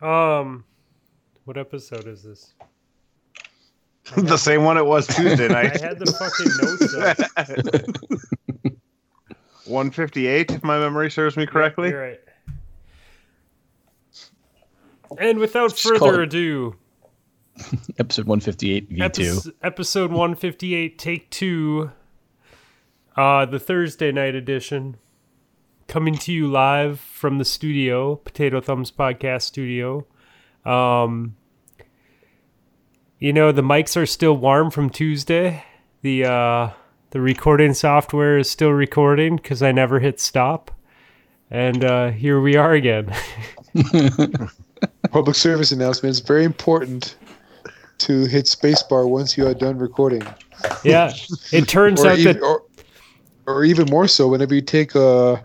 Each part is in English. What episode is this? The same one it was Tuesday night. I had the fucking notes up. 158, if my memory serves me correctly. You're right. And without further ado... Episode 158, V2. Episode 158, Take 2. The Thursday night edition. Coming to you live from the studio, Potato Thumbs Podcast Studio. You know, the mics are still warm from Tuesday. The recording software is still recording because I never hit stop. And here we are again. Public service announcement. It's very important to hit spacebar once you are done recording. Yeah, it turns out that... Or even more so, whenever you take an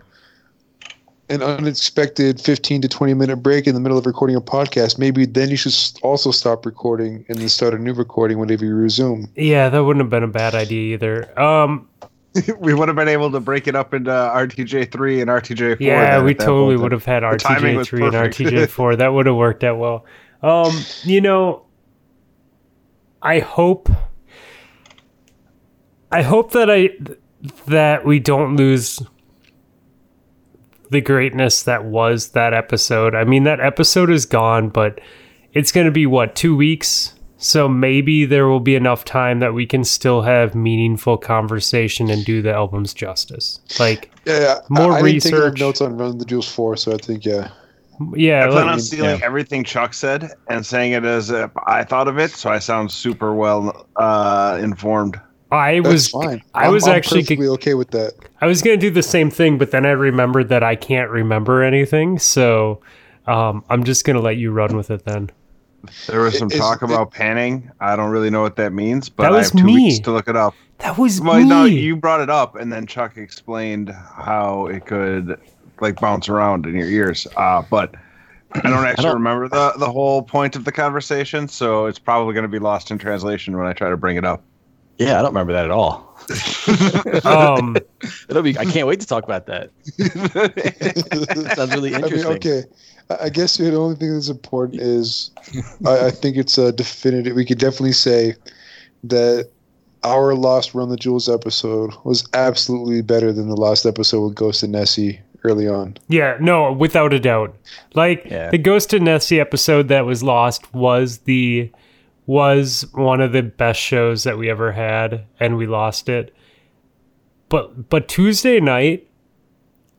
unexpected 15 to 20 minute break in the middle of recording a podcast, maybe then you should also stop recording and then start a new recording whenever you resume. Yeah, that wouldn't have been a bad idea either. We would have been able to break it up into RTJ3 and RTJ4. Yeah, we totally would have had RTJ3 and RTJ4. That would have worked out well. You know, I hope that we don't lose the greatness that was that episode. I mean, that episode is gone, but it's going to be, 2 weeks? So maybe there will be enough time that we can still have meaningful conversation and do the albums justice. Like, more I research. I didn't take notes on Run the Jewels 4, so I think, I plan on stealing everything Chuck said and saying it as if I thought of it, so I sound super well informed. I'm actually perfectly okay with that. I was going to do the same thing, but then I remembered that I can't remember anything, so I'm just going to let you run with it then. There was some talk about panning. I don't really know what that means, but I have 2 weeks to look it up. That was me. No, you brought it up, and then Chuck explained how it could bounce around in your ears. But I don't actually remember the whole point of the conversation, so it's probably going to be lost in translation when I try to bring it up. Yeah, I don't remember that at all. I can't wait to talk about that. Sounds really interesting. I mean, okay, I guess the only thing that's important is I think it's a definitive. We could definitely say that our last Run the Jewels episode was absolutely better than the last episode with Ghost and Nessie early on. Yeah, no, without a doubt. The Ghost and Nessie episode that was lost was one of the best shows that we ever had, and we lost it. But Tuesday night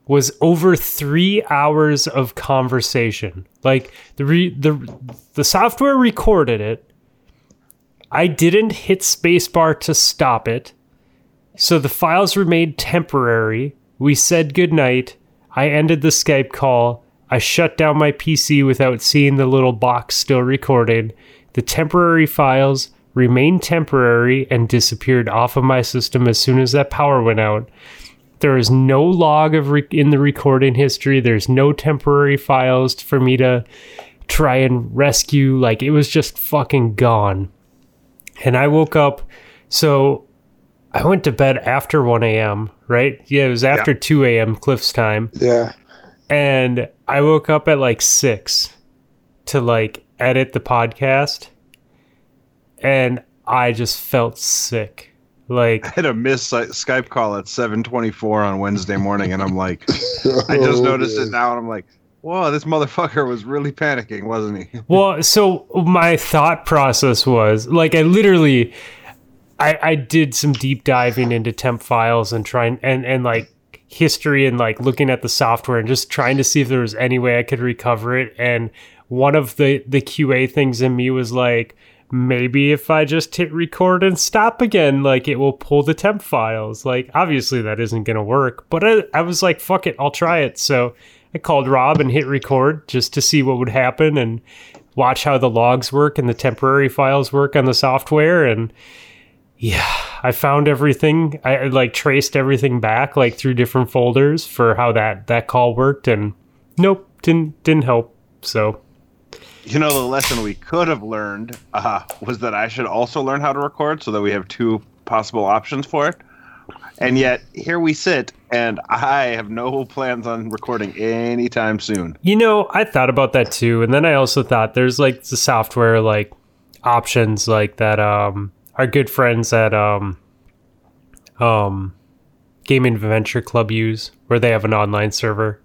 was over 3 hours of conversation. The software recorded it. I didn't hit spacebar to stop it, so the files remained temporary. We said goodnight. I ended the Skype call. I shut down my PC without seeing the little box still recording. The temporary files remained temporary and disappeared off of my system as soon as that power went out. There is no log of in the recording history. There's no temporary files for me to try and rescue. It was just fucking gone. And I woke up. So I went to bed after 1 a.m., right? Yeah, it was after 2 a.m. Cliff's time. Yeah. And I woke up at 6 to edit the podcast, and I just felt sick. I had a missed Skype call at 7:24 on Wednesday morning, and I'm I just noticed it now, and I'm whoa, this motherfucker was really panicking, wasn't he? Well, so my thought process was I literally, I did some deep diving into temp files and trying and history and looking at the software and just trying to see if there was any way I could recover it. And one of the QA things in me was maybe if I just hit record and stop again, it will pull the temp files. Obviously that isn't going to work, but I was fuck it, I'll try it. So I called Rob and hit record just to see what would happen and watch how the logs work and the temporary files work on the software. And I found everything. I traced everything back through different folders for how that call worked, and nope, didn't help. So. You know, the lesson we could have learned was that I should also learn how to record so that we have two possible options for it. And yet, here we sit, and I have no plans on recording anytime soon. You know, I thought about that too, and then I also thought there's like the software like options like that. Our good friends at Gaming Adventure Club use, where they have an online server,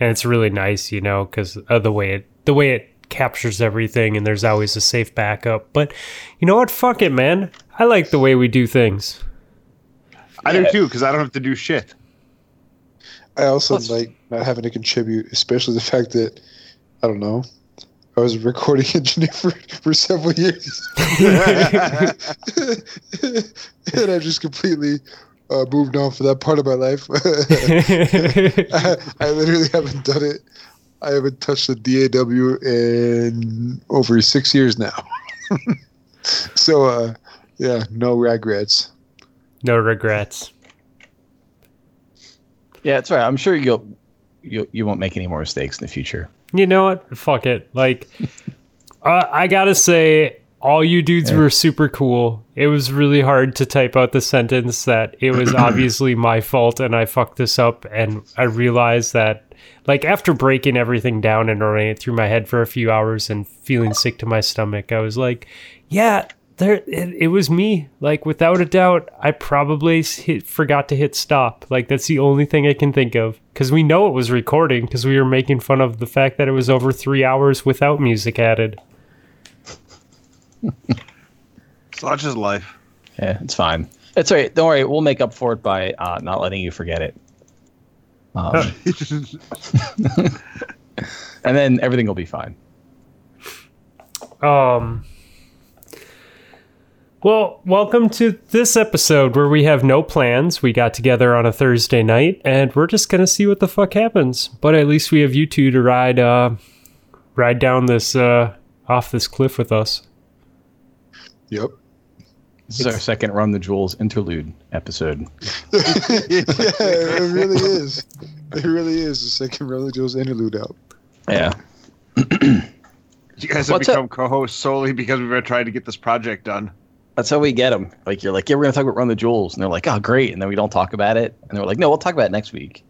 and it's really nice, you know, because of the way it captures everything, and there's always a safe backup. But you know what? Fuck it, man. I like the way we do things. I do too, because I don't have to do shit. I also like not having to contribute, especially the fact that, I don't know, I was a recording engineer for several years. And I just completely moved on for that part of my life. I literally haven't done it. I haven't touched the DAW in over 6 years now. So, yeah, no regrets. No regrets. Yeah, that's right. I'm sure you won't make any more mistakes in the future. You know what? Fuck it. Like, I gotta say, all you dudes were super cool. It was really hard to type out the sentence that it was obviously my fault and I fucked this up. And I realized that, like, after breaking everything down and running it through my head for a few hours and feeling sick to my stomach, I was like, yeah. It was me. Like, without a doubt, I probably forgot to hit stop. Like, that's the only thing I can think of. Because we know it was recording, because we were making fun of the fact that it was over 3 hours without music added. Such is life. Yeah, it's fine. That's all right. Don't worry. We'll make up for it by not letting you forget it. And then everything will be fine. Well, welcome to this episode where we have no plans. We got together on a Thursday night, and we're just going to see what the fuck happens. But at least we have you two to ride down this off this cliff with us. Yep. This is our second Run the Jewels interlude episode. Yeah, it really is. It really is the second Run the Jewels interlude out. Yeah. You guys have become co-hosts solely because we've been trying to get this project done. That's how we get them. Like, you're like, yeah, we're going to talk about Run the Jewels. And they're like, oh, great. And then we don't talk about it. And they're like, no, we'll talk about it next week.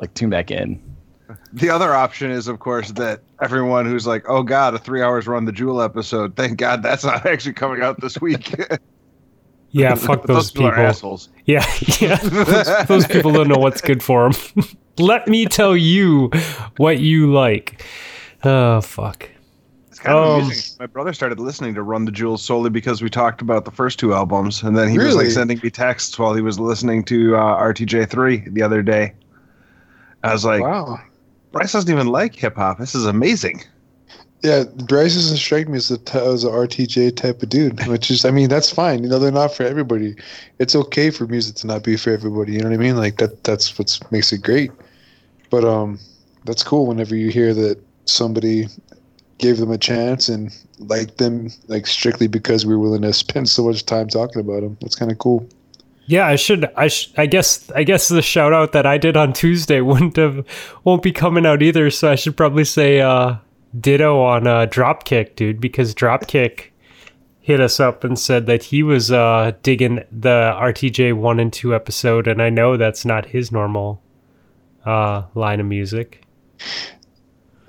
Like, tune back in. The other option is, of course, that everyone who's like, oh, God, a 3 hours Run the Jewel episode. Thank God that's not actually coming out this week. Yeah, fuck those people. Are assholes. Yeah. Those people don't know what's good for them. Let me tell you what you like. Oh, fuck. It's kind of amusing. My brother started listening to Run the Jewels solely because we talked about the first two albums, and then he was like sending me texts while he was listening to RTJ3 the other day. I was like, wow, Bryce doesn't even like hip-hop. This is amazing. Yeah, Bryce doesn't strike me as an RTJ type of dude, which is, I mean, that's fine. You know, they're not for everybody. It's okay for music to not be for everybody. You know what I mean? Like, that's what makes it great. But that's cool whenever you hear that somebody gave them a chance and liked them, like, strictly because we were willing to spend so much time talking about them. That's kind of cool. Yeah, I guess the shout out that I did on Tuesday won't be coming out either. So I should probably say ditto on Dropkick, dude, because Dropkick hit us up and said that he was digging the RTJ 1 and 2 episode, and I know that's not his normal line of music.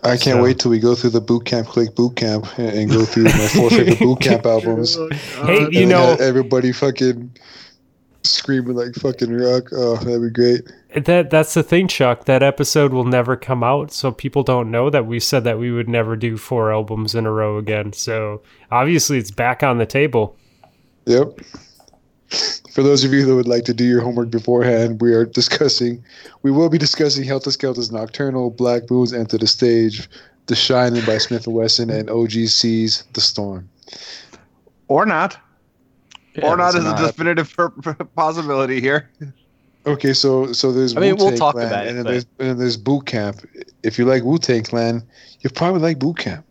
I can't wait till we go through the Boot Camp Click Boot Camp and go through my 4 favorite Boot Camp albums. Hey, you know, everybody fucking screaming like fucking rock. Oh, that'd be great. That's the thing, Chuck. That episode will never come out, so people don't know that we said that we would never do 4 albums in a row again. So obviously, it's back on the table. Yep. For those of you that would like to do your homework beforehand, we will be discussing Helter Skelter's Nocturnal, Black Booze, Enter the Stage, The Shining by Smith & Wesson, and OGC's The Storm. Or not. Yeah, or not is a definitive possibility here. Okay, so there's Wu-Tang Clan, and then there's Boot Camp. If you like Wu-Tang Clan, you probably like Boot Camp.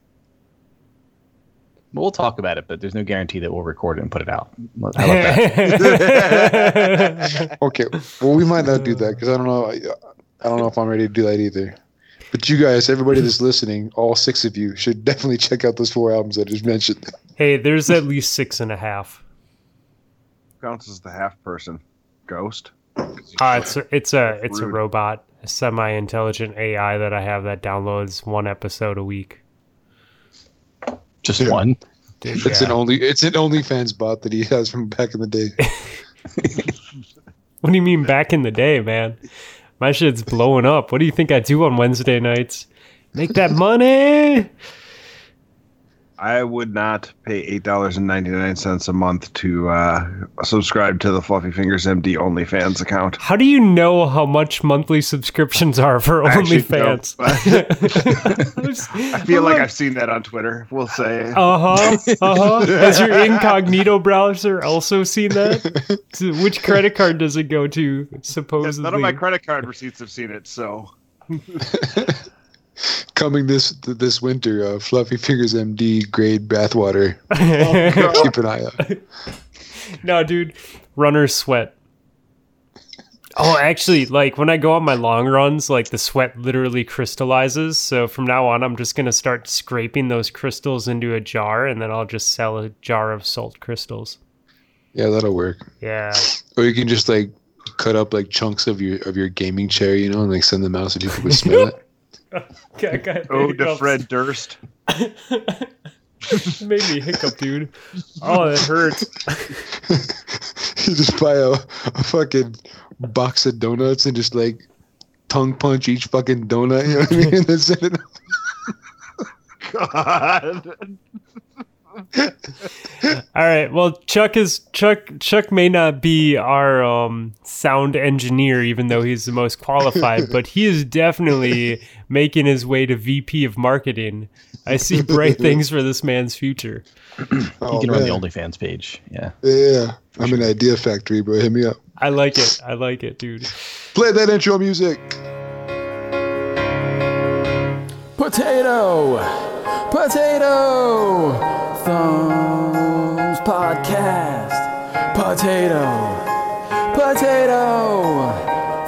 We'll talk about it, but there's no guarantee that we'll record it and put it out. How about that? Okay. Well, we might not do that because I don't know if I'm ready to do that either. But you guys, everybody that's listening, all 6 of you should definitely check out those 4 albums I just mentioned. Hey, there's at least 6.5. Counts as the half person. Ghost. It's a robot, a semi-intelligent AI that I have that downloads one episode a week. Just one. Dude, it's an OnlyFans bot that he has from back in the day. What do you mean back in the day, man? My shit's blowing up. What do you think I do on Wednesday nights? Make that money. I would not pay $8.99 a month to subscribe to the Fluffy Fingers MD OnlyFans account. How do you know how much monthly subscriptions are for OnlyFans? I feel like I've seen that on Twitter. We'll say. Has your incognito browser also seen that? Which credit card does it go to? Supposedly, none of my credit card receipts have seen it. So. Coming this winter, Fluffy Fingers MD grade bathwater. Oh, keep an eye out. No, dude, runner's sweat. Oh, actually, like when I go on my long runs, like the sweat literally crystallizes. So from now on, I'm just gonna start scraping those crystals into a jar, and then I'll just sell a jar of salt crystals. Yeah, that'll work. Yeah. Or you can just like cut up like chunks of your gaming chair, you know, and like send them out so people can smell it. Okay, go ahead, oh, to Fred Durst. Made me hiccup, dude. Oh, it hurts. You just buy a fucking box of donuts and just like tongue punch each fucking donut. You know what I mean? And then send it. God. All right. Well, Chuck may not be our sound engineer, even though he's the most qualified, but he is definitely making his way to VP of marketing. I see bright things for this man's future. He can run the OnlyFans page. Yeah. Yeah. I'm an idea factory, bro. Hit me up. I like it. I like it, dude. Play that intro music. Potato. Thumbs podcast, potato,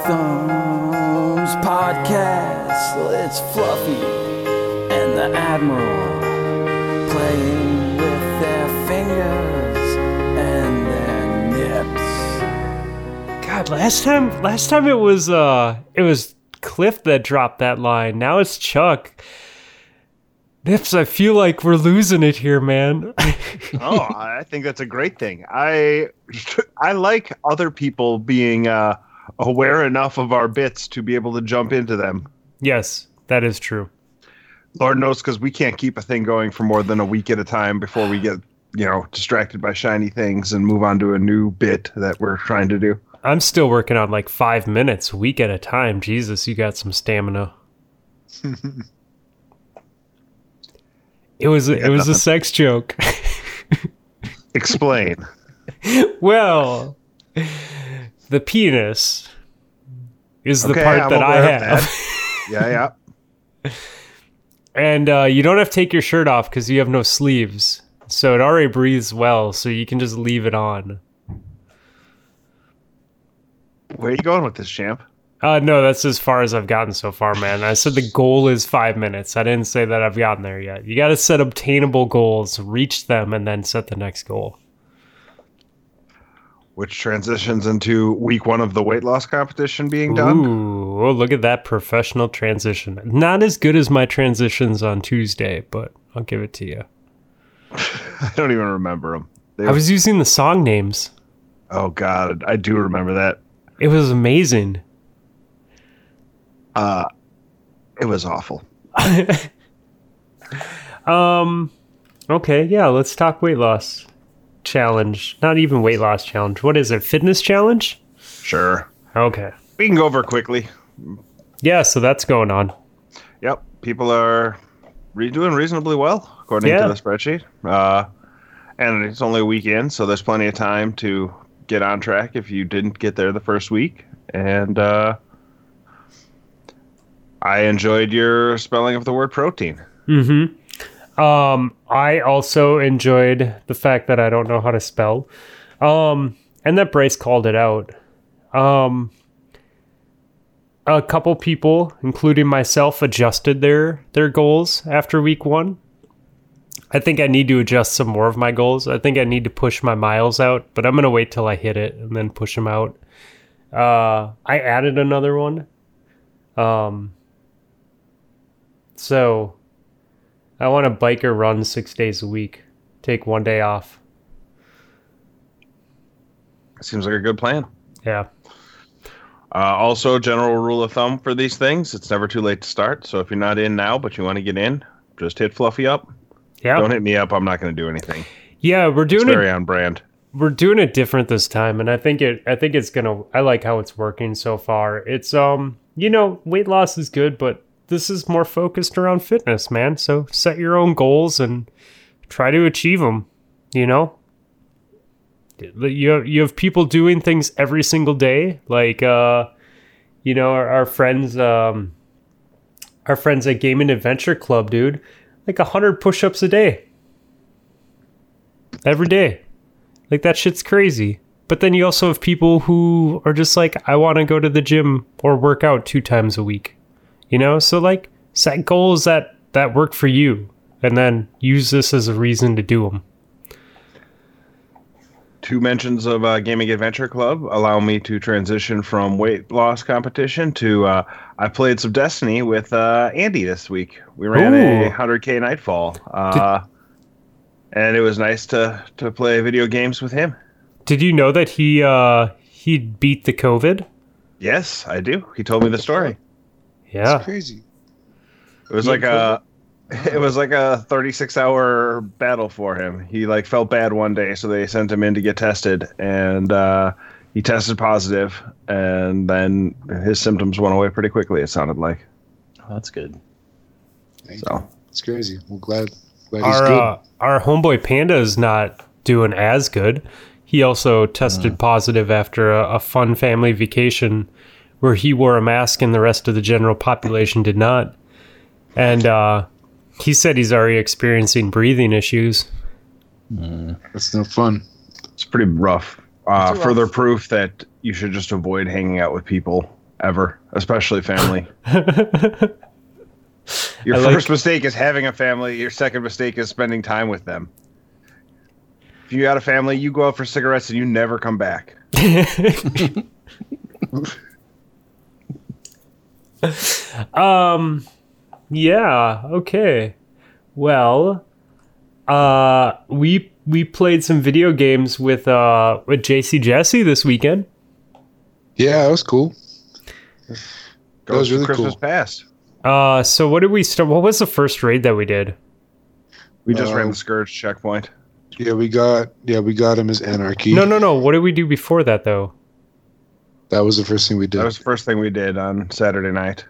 thumbs podcast. It's Fluffy and the Admiral playing with their fingers and their nips. God, last time it was Cliff that dropped that line. Now it's Chuck. Nips, I feel like we're losing it here, man. Oh, I think that's a great thing. I like other people being aware enough of our bits to be able to jump into them. Yes, that is true. Lord knows, because we can't keep a thing going for more than a week at a time before we get, you know, distracted by shiny things and move on to a new bit that we're trying to do. I'm still working on like 5 minutes, a week at a time. Jesus, you got some stamina. It was a sex joke. Explain. Well, the penis is the part that I have. Yeah, yeah. And you don't have to take your shirt off because you have no sleeves. So it already breathes well, so you can just leave it on. Where are you going with this, champ? No, that's as far as I've gotten so far, man. I said the goal is 5 minutes. I didn't say that I've gotten there yet. You got to set obtainable goals, reach them, and then set the next goal. Which transitions into week one of the weight loss competition being done. Ooh, oh, look at that professional transition. Not as good as my transitions on Tuesday, but I'll give it to you. I don't even remember them. I was using the song names. Oh, God. I do remember that. It was amazing. It was awful. Okay, yeah, let's talk weight loss challenge. Not even weight loss challenge. What is it? Fitness challenge? Sure. Okay. We can go over quickly. Yeah, so that's going on. Yep. People are doing reasonably well, according to the spreadsheet. And it's only a week in, so there's plenty of time to get on track if you didn't get there the first week. And, I enjoyed your spelling of the word protein. Mm-hmm. I also enjoyed the fact that I don't know how to spell. And that Bryce called it out. A couple people, including myself, adjusted their goals after week one. I think I need to adjust some more of my goals. I think I need to push my miles out, but I'm going to wait till I hit it and then push them out. I added another one. So I want to bike or run 6 days a week. Take one day off. Seems like a good plan. Yeah. Also, general rule of thumb for these things, it's never too late to start. So if you're not in now, but you want to get in, just hit Fluffy up. Yeah. Don't hit me up. I'm not going to do anything. Yeah, we're doing it. Very on brand. We're doing it different this time, and I think it's gonna. I like how it's working so far. It's you know, weight loss is good, but this is more focused around fitness, man. So set your own goals and try to achieve them. You know, you have people doing things every single day, like you know, our friends at Gaming Adventure Club, dude, like 100 push-ups a day, every day. Like, that shit's crazy. But then you also have people who are just like, I want to go to the gym or work out 2 times a week. You know? So, like, set goals that work for you. And then use this as a reason to do them. 2 mentions of Gaming Adventure Club allow me to transition from weight loss competition to... I played some Destiny with Andy this week. We ran a 100K Nightfall. And it was nice to play video games with him. Did you know that he beat the COVID? Yes, I do. He told me the story. Yeah, it's crazy. It was like a 36-hour battle for him. He like felt bad one day, so they sent him in to get tested, and he tested positive, and then his symptoms went away pretty quickly. It sounded like. Oh, that's good. So it's crazy. I'm glad. Our homeboy Panda is not doing as good. He also tested positive after a fun family vacation where he wore a mask and the rest of the general population did not. And he said he's already experiencing breathing issues. That's no fun. It's pretty rough. Further proof that you should just avoid hanging out with people ever, especially family. Your first mistake is having a family. Your second mistake is spending time with them. If you got a family, you go out for cigarettes and you never come back. Yeah. Okay. Well, we played some video games with JC Jesse this weekend. Yeah, that was cool. That was really cool. Christmas passed. So what did we start? What was the first raid that we did? We just ran the Scourge checkpoint. Yeah, we got him as Anarchy. No. What did we do before that though? That was the first thing we did. That was the first thing we did on Saturday night.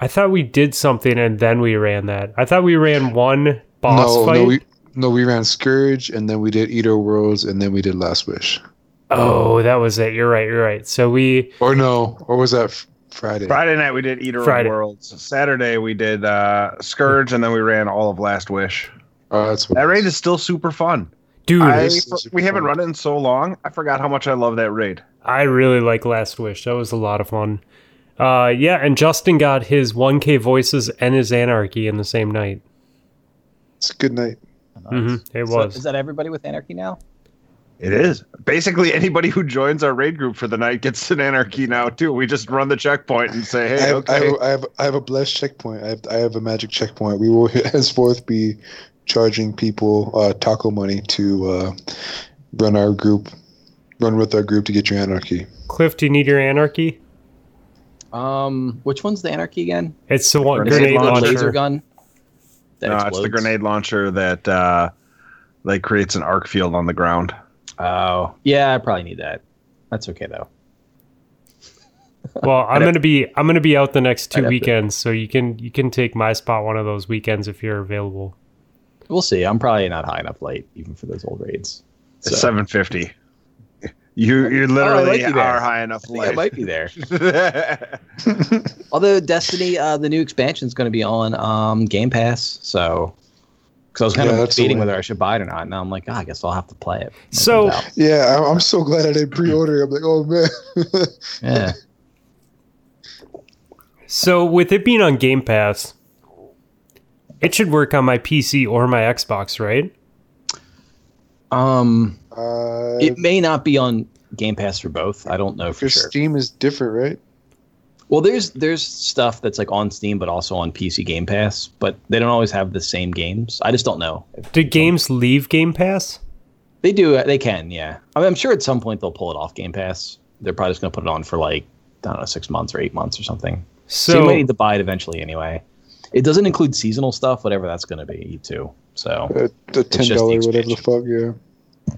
I thought we did something and then we ran that. I thought we ran one boss fight. No, we ran Scourge and then we did Eater of Worlds and then we did Last Wish. Oh, that was it. You're right. So we or was that Friday night we did Eater of Worlds. Saturday we did Scourge, and then we ran all of Last Wish. That raid is still super fun. Dude, we haven't run it in so long. I forgot how much I love that raid. I really like Last Wish. That was a lot of fun. Yeah, and Justin got his 1K voices and his Anarchy in the same night. It's a good night. Mm-hmm. It was. So is that everybody with Anarchy now? It is. Basically, anybody who joins our raid group for the night gets an Anarchy now, too. We just run the checkpoint and say, hey, okay. I have a blessed checkpoint. I have a magic checkpoint. We will henceforth be charging people taco money to run with our group to get your Anarchy. Cliff, do you need your Anarchy? Which one's the Anarchy again? It's the one grenade launcher. Laser gun that explodes. It's the grenade launcher that like creates an arc field on the ground. Oh, yeah, I probably need that. That's okay though. Well, I'm gonna be out the next 2 weekends, so you can take my spot one of those weekends if you're available. We'll see. I'm probably not high enough late even for those old raids. So. 750. You literally are high enough late. I might be there. Although Destiny, the new expansion is going to be on Game Pass, so. Because I was kind of debating whether I should buy it or not. And now I'm like, I guess I'll have to play it. So, yeah, I'm so glad I didn't pre-order. I'm like, oh, man. Yeah. So with it being on Game Pass, it should work on my PC or my Xbox, right? It may not be on Game Pass for both. I don't know for sure. Steam is different, right? Well, there's stuff that's like on Steam, but also on PC Game Pass, but they don't always have the same games. I just don't know. Do games leave Game Pass? They do. They can, yeah. I mean, I'm sure at some point they'll pull it off Game Pass. They're probably just going to put it on for like, I don't know, 6 months or 8 months or something. So you might need to buy it eventually anyway. It doesn't include seasonal stuff, whatever that's going to be too. So the $10 whatever the fuck, yeah.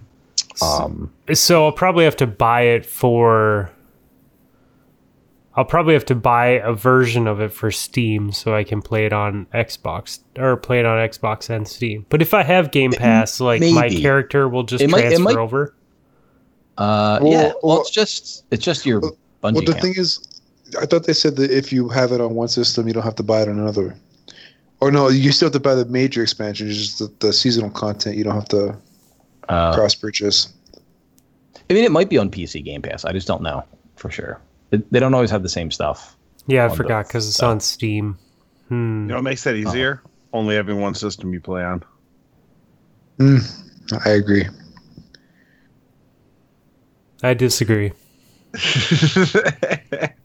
So I'll probably have to buy it for... I'll probably have to buy a version of it for Steam so I can play it on Xbox or play it on Xbox and Steam. But if I have Game Pass, like maybe. My character will just transfer over. It's just your Bungie account. The thing is, I thought they said that if you have it on one system, you don't have to buy it on another. Or no, you still have to buy the major expansion. It's just the seasonal content. You don't have to cross purchase. I mean, it might be on PC Game Pass. I just don't know for sure. They don't always have the same stuff. Yeah, I forgot because it's on Steam. You know what makes that easier? Only having one system you play on. I agree. I disagree.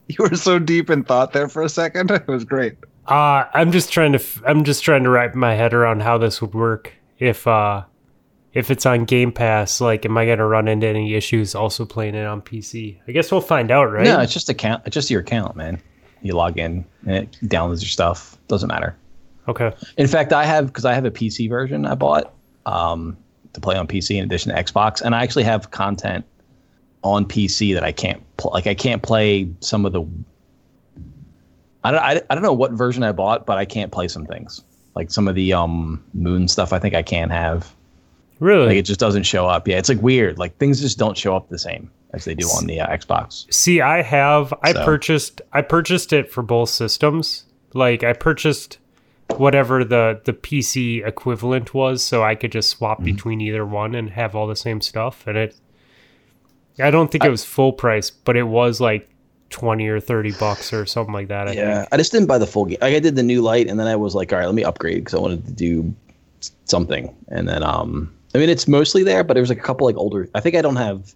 You were so deep in thought there for a second. It was great. I'm just trying to wrap my head around how this would work. If it's on Game Pass, like, am I going to run into any issues also playing it on PC? I guess we'll find out, right? No, it's just your account, man. You log in and it downloads your stuff. Doesn't matter. Okay. In fact, I have a PC version I bought to play on PC in addition to Xbox, and I actually have content on PC that I can't play. Like, I can't play some of the... I don't know what version I bought, but I can't play some things. Like some of the Moon stuff I think I can't have. Really? Like, it just doesn't show up. Yeah, it's like weird. Like, things just don't show up the same as they do on the Xbox. See, I purchased it for both systems. Like, I purchased whatever the PC equivalent was, so I could just swap between either one and have all the same stuff. And I don't think it was full price, but it was like $20 or $30 or something like that. I think. I just didn't buy the full game. Like, I did the new light, and then I was like, all right, let me upgrade because I wanted to do something, and then I mean, it's mostly there, but there's like a couple like older. I think I don't have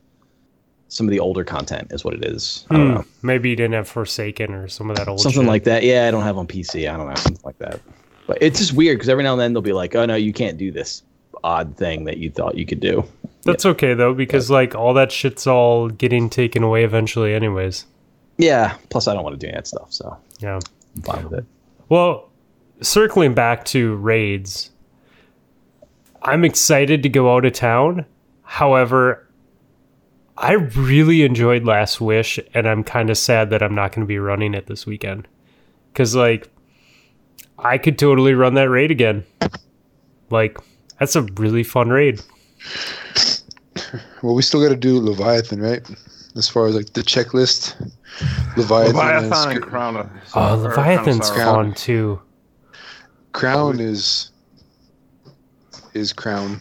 some of the older content, is what it is. I don't know. Maybe you didn't have Forsaken or some of that old something shit. Like that. Yeah, I don't have on PC. I don't know, something like that. But it's just weird because every now and then they'll be like, "Oh no, you can't do this odd thing that you thought you could do." That's okay though, because like all that shit's all getting taken away eventually, anyways. Yeah. Plus, I don't want to do that stuff, so yeah, I'm fine with it. Well, circling back to raids. I'm excited to go out of town. However, I really enjoyed Last Wish, and I'm kind of sad that I'm not going to be running it this weekend. Because, like, I could totally run that raid again. Like, that's a really fun raid. Well, we still got to do Leviathan, right? As far as, like, the checklist. Leviathan and Crown. Leviathan's fun, too. Crown is Crown.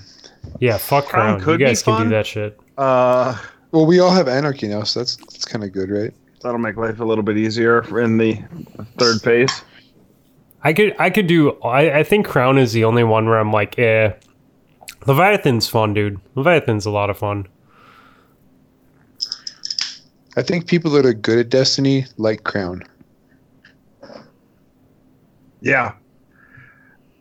Yeah, fuck Crown. You guys can do that shit. Well, we all have Anarchy now, so that's kind of good, right? That'll make life a little bit easier in the third phase. I think Crown is the only one where I'm like, eh. Leviathan's fun, dude. Leviathan's a lot of fun. I think people that are good at Destiny like Crown. Yeah.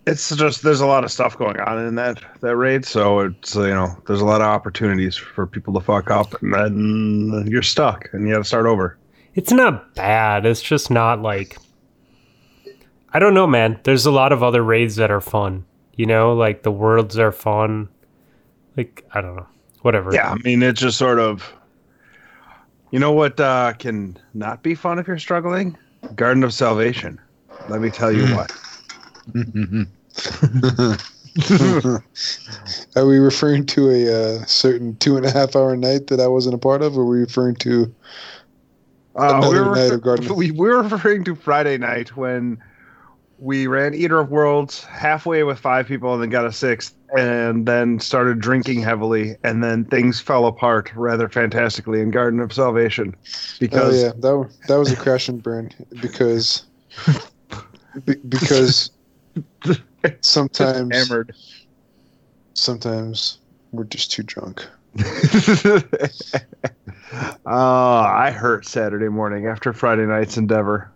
It's just there's a lot of stuff going on in that raid, so it's, you know, there's a lot of opportunities for people to fuck up, and then you're stuck and you got to start over. It's not bad. It's just not like, I don't know, man. There's a lot of other raids that are fun, you know, like the worlds are fun. Like, I don't know, whatever. Yeah, I mean, it's just sort of, you know what can not be fun if you're struggling? Garden of Salvation. Let me tell you what. Are we referring to a certain 2.5 hour night that I wasn't a part of, or were we referring to another night of Garden? We were referring to Friday night when we ran Eater of Worlds halfway with 5 people and then got a 6th, and then started drinking heavily, and then things fell apart rather fantastically in Garden of Salvation. Because that was a crash and burn because. Sometimes we're just too drunk. I hurt Saturday morning after Friday night's endeavor.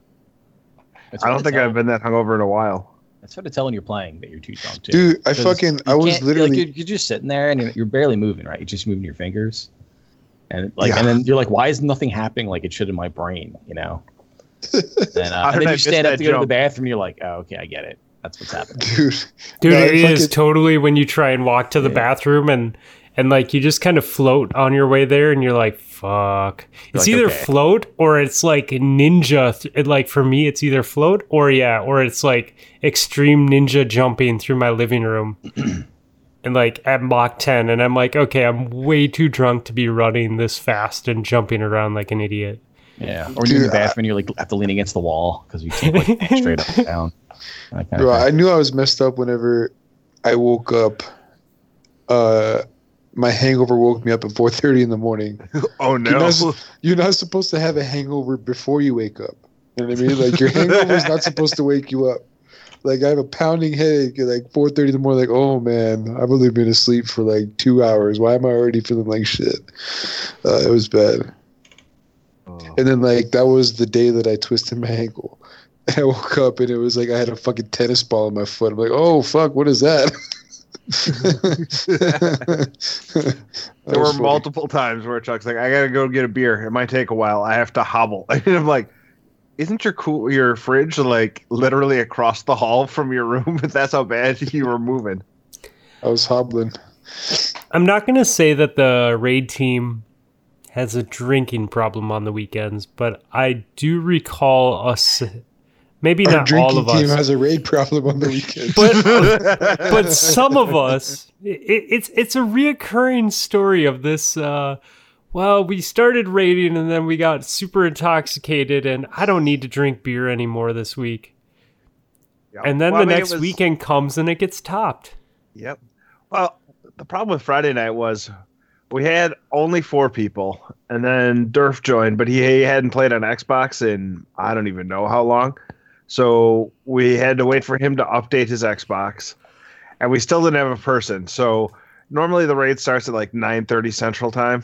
I don't think I've been that hungover in a while. That's what it's telling you're playing, but you're too drunk, too. Dude, I was literally... Like, you're just sitting there, and you're barely moving, right? You're just moving your fingers. And then you're like, why is nothing happening like it should in my brain, you know? And then you stand up to go to the bathroom, and you're like, oh, okay, I get it. That's what's happening. Dude, it is totally when you try and walk to the bathroom, and like you just kind of float on your way there, and you're like, fuck. It's either float or it's like ninja. Like for me, it's either float or it's like extreme ninja jumping through my living room and like at Mach 10. And I'm like, okay, I'm way too drunk to be running this fast and jumping around like an idiot. Yeah. Or you're in the bathroom, you're like have to lean against the wall because you can't like straight up and down. Bro, I knew I was messed up whenever I woke up. My hangover woke me up at 4:30 in the morning. Oh, no. You're not supposed to have a hangover before you wake up. You know what I mean? Like, your hangover is not supposed to wake you up. Like, I have a pounding headache at, like, 4:30 in the morning. Like, oh, man, I've only been asleep for, like, 2 hours. Why am I already feeling like shit? It was bad. Oh. And then, like, that was the day that I twisted my ankle. And I woke up, and it was like I had a fucking tennis ball in my foot. I'm like, oh, fuck, what is that? There were multiple times where Chuck's like, I gotta go get a beer, it might take a while, I have to hobble. And I'm like, isn't your fridge like literally across the hall from your room? But that's how bad you were moving. I was hobbling. I'm not gonna say that the raid team has a drinking problem on the weekends, but I do recall us. Maybe not all of us. Our drinking team has a raid problem on the weekends. But some of us, it's a reoccurring story of this, we started raiding and then we got super intoxicated and I don't need to drink beer anymore this week. Yep. And then next weekend comes and it gets topped. Yep. Well, the problem with Friday night was we had only 4 people and then Durf joined, but he hadn't played on Xbox in I don't even know how long. So we had to wait for him to update his Xbox, and we still didn't have a person. So normally the raid starts at like 9:30 Central Time.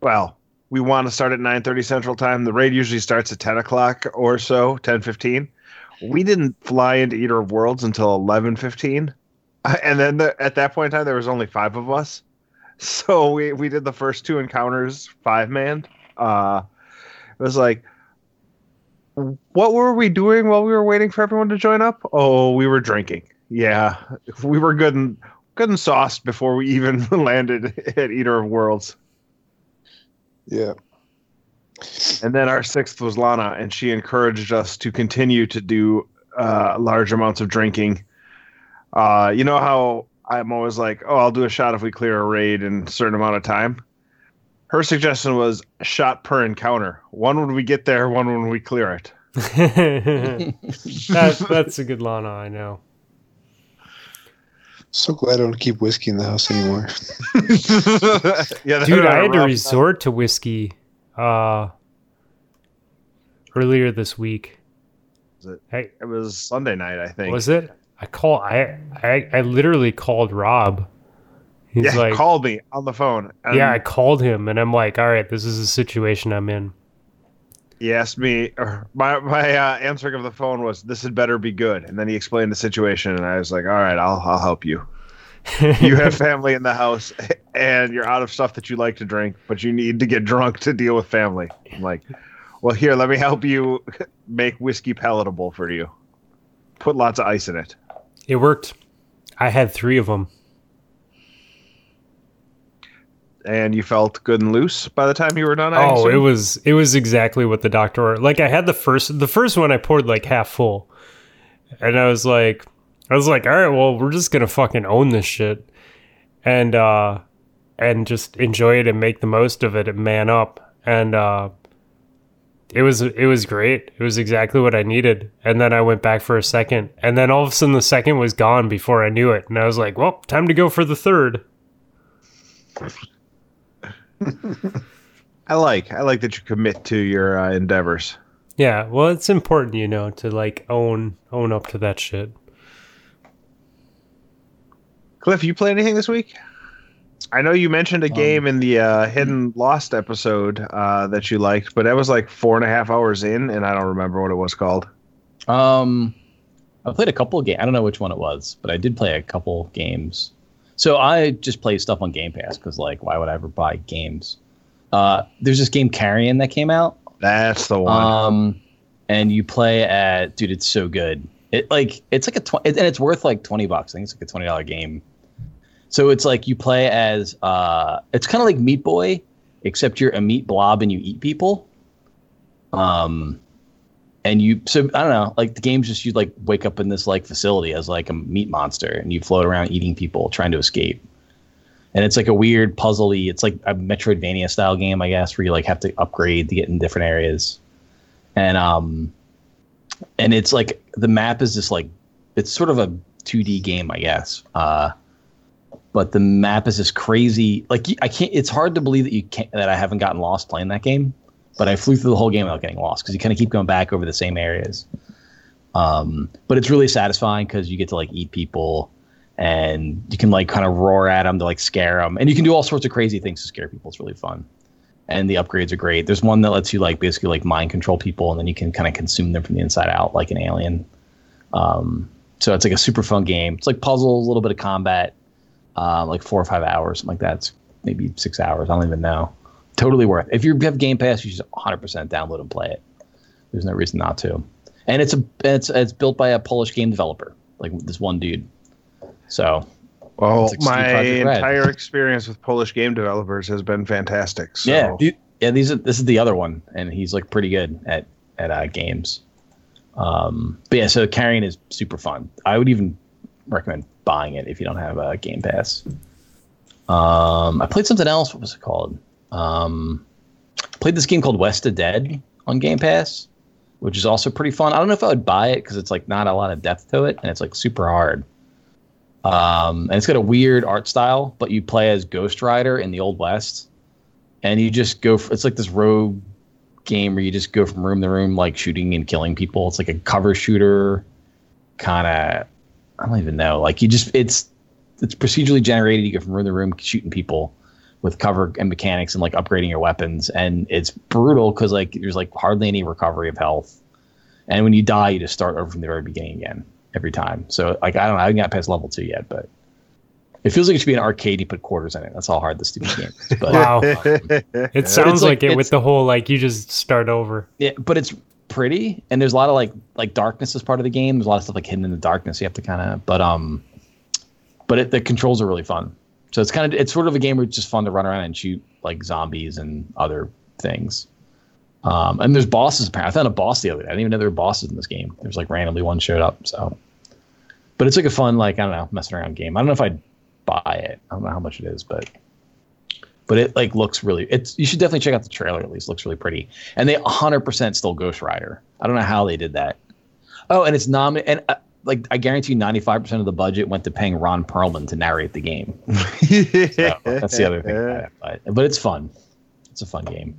Well, we want to start at 9:30 Central Time. The raid usually starts at 10 o'clock or so, 10:15. We didn't fly into Eater of Worlds until 11:15. And then at that point in time, there was only 5 of us. So we did the first 2 encounters, 5-man. It was like... What were we doing while we were waiting for everyone to join up? Oh, we were drinking. Yeah, we were good and sauced before we even landed at Eater of Worlds. Yeah. And then our 6th was Lana, and she encouraged us to continue to do large amounts of drinking. You know how I'm always like, oh, I'll do a shot if we clear a raid in a certain amount of time? Her suggestion was a shot per encounter. One when we get there, one when we clear it. That's a good Lana, I know. So glad I don't keep whiskey in the house anymore. Yeah, dude, I had to resort to whiskey earlier this week. Was it? Hey, it was Sunday night, I think. Was it? I literally called Rob. He's like, called me on the phone. I called him, and I'm like, all right, this is the situation I'm in. He asked me, or my answering of the phone was, this had better be good. And then he explained the situation, and I was like, all right, I'll help you. You have family in the house, and you're out of stuff that you like to drink, but you need to get drunk to deal with family. I'm like, well, here, let me help you make whiskey palatable for you. Put lots of ice in it. It worked. I had 3 of them. And you felt good and loose by the time you were done? Oh, it was exactly what the doctor ordered. Like I had the first one I poured like half full, and I was like, all right, well, we're just gonna fucking own this shit, and just enjoy it and make the most of it and man up. And it was great. It was exactly what I needed. And then I went back for a second, and then all of a sudden the second was gone before I knew it, and I was like, well, time to go for the third. I like that you commit to your endeavors. Yeah, well, it's important, you know, to like own up to that shit. Cliff, you play anything this week? I know you mentioned a game in the Hidden Lost episode that you liked, but that was like 4.5 hours in, and I don't remember what it was called. I played a couple of games. I don't know which one it was, but I did play a couple games. So I just play stuff on Game Pass because, like, why would I ever buy games? There's this game Carrion that came out. That's the one. And you play at, dude, it's so good. And it's worth like $20. I think it's like a $20 game. So it's like you play as it's kind of like Meat Boy, except you're a meat blob and you eat people. I don't know, like the game's just you like wake up in this like facility as like a meat monster and you float around eating people trying to escape. And it's like a weird puzzly. It's like a Metroidvania style game, I guess, where you like have to upgrade to get in different areas. And it's like the map is just like it's sort of a 2D game, I guess. But the map is just crazy. Like I can't. It's hard to believe that that I haven't gotten lost playing that game. But I flew through the whole game without getting lost because you kind of keep going back over the same areas. But it's really satisfying because you get to like eat people and you can like kind of roar at them to like scare them. And you can do all sorts of crazy things to scare people. It's really fun. And the upgrades are great. There's one that lets you like basically like mind control people and then you can kind of consume them from the inside out like an alien. So it's like a super fun game. It's like puzzles, a little bit of combat, like 4 or 5 hours, something like that. It's maybe 6 hours. I don't even know. Totally worth it. If you have Game Pass, you should 100% download and play it. There's no reason not to. And it's built by a Polish game developer, like this one dude. So, well, my entire experience with Polish game developers has been fantastic. So. Yeah, this is the other one, and he's like pretty good at games. But yeah, so Carrion is super fun. I would even recommend buying it if you don't have a Game Pass. I played something else. What was it called? Played this game called West of Dead on Game Pass, which is also pretty fun. I don't know if I would buy it because it's like not a lot of depth to it and it's like super hard. And it's got a weird art style, but you play as Ghost Rider in the Old West and you just go it's like this rogue game where you just go from room to room, like shooting and killing people. It's like a cover shooter kind of, I don't even know. Like you just, it's procedurally generated. You go from room to room shooting people with cover and mechanics and like upgrading your weapons. And it's brutal because like there's like hardly any recovery of health. And when you die, you just start over from the very beginning again every time. So like, I don't know. I haven't got past level 2 yet, but it feels like it should be an arcade. You put quarters in it. That's how hard this stupid game is. But, wow. It sounds like it with the whole, like you just start over. Yeah, but it's pretty. And there's a lot of like darkness as part of the game. There's a lot of stuff like hidden in the darkness. You have to kind of, but the controls are really fun. So it's kind of it's sort of a game where it's just fun to run around and shoot like zombies and other things. And there's bosses. Apparently, I found a boss the other day. I didn't even know there were bosses in this game. There's like randomly one showed up. So, but it's like a fun like I don't know messing around game. I don't know if I'd buy it. I don't know how much it is, but it like looks really. It's you should definitely check out the trailer. At least it looks really pretty. And they 100% still Ghost Rider. I don't know how they did that. Oh, and it's nominated. Like I guarantee 95% of the budget went to paying Ron Perlman to narrate the game. So, that's the other thing. But it's fun. It's a fun game.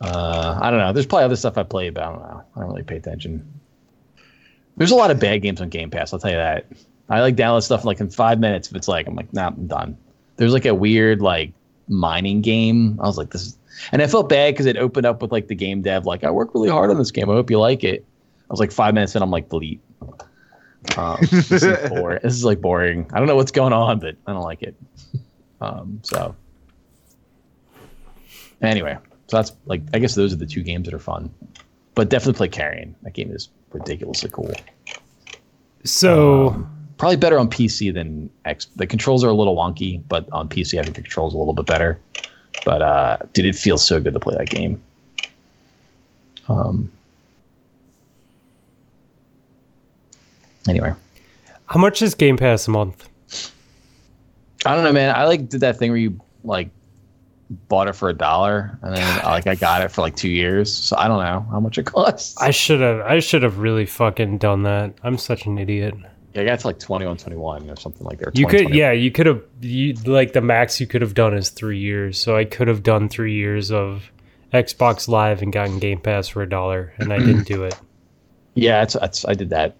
I don't know. There's probably other stuff I played, but I don't know. I don't really pay attention. There's a lot of bad games on Game Pass. I'll tell you that. I like download stuff like in 5 minutes. If it's like, I'm like, nah, I'm done. There's like a weird like mining game. I was like, this is, and I felt bad because it opened up with like the game dev. Like I work really hard on this game. I hope you like it. I was like 5 minutes in. I'm like, delete. This is like boring. I don't know what's going on, but I don't like it. So anyway, so that's like I guess those are the two games that are fun, but definitely play Carrion. That game is ridiculously cool. So probably better on PC than X. The controls are a little wonky, but on PC I think the controls are a little bit better. But dude, it feels so good to play that game. Anyway, how much is Game Pass a month? I don't know, man. I like did that thing where you like bought it for $1, and then like I got it for like 2 years. So I don't know how much it costs. I should have really fucking done that. I'm such an idiot. Yeah, I got it for like $21.21 or something like that. You could have like the max you could have done is 3 years. So I could have done 3 years of Xbox Live and gotten Game Pass for $1, and I didn't do it. Yeah, I did that.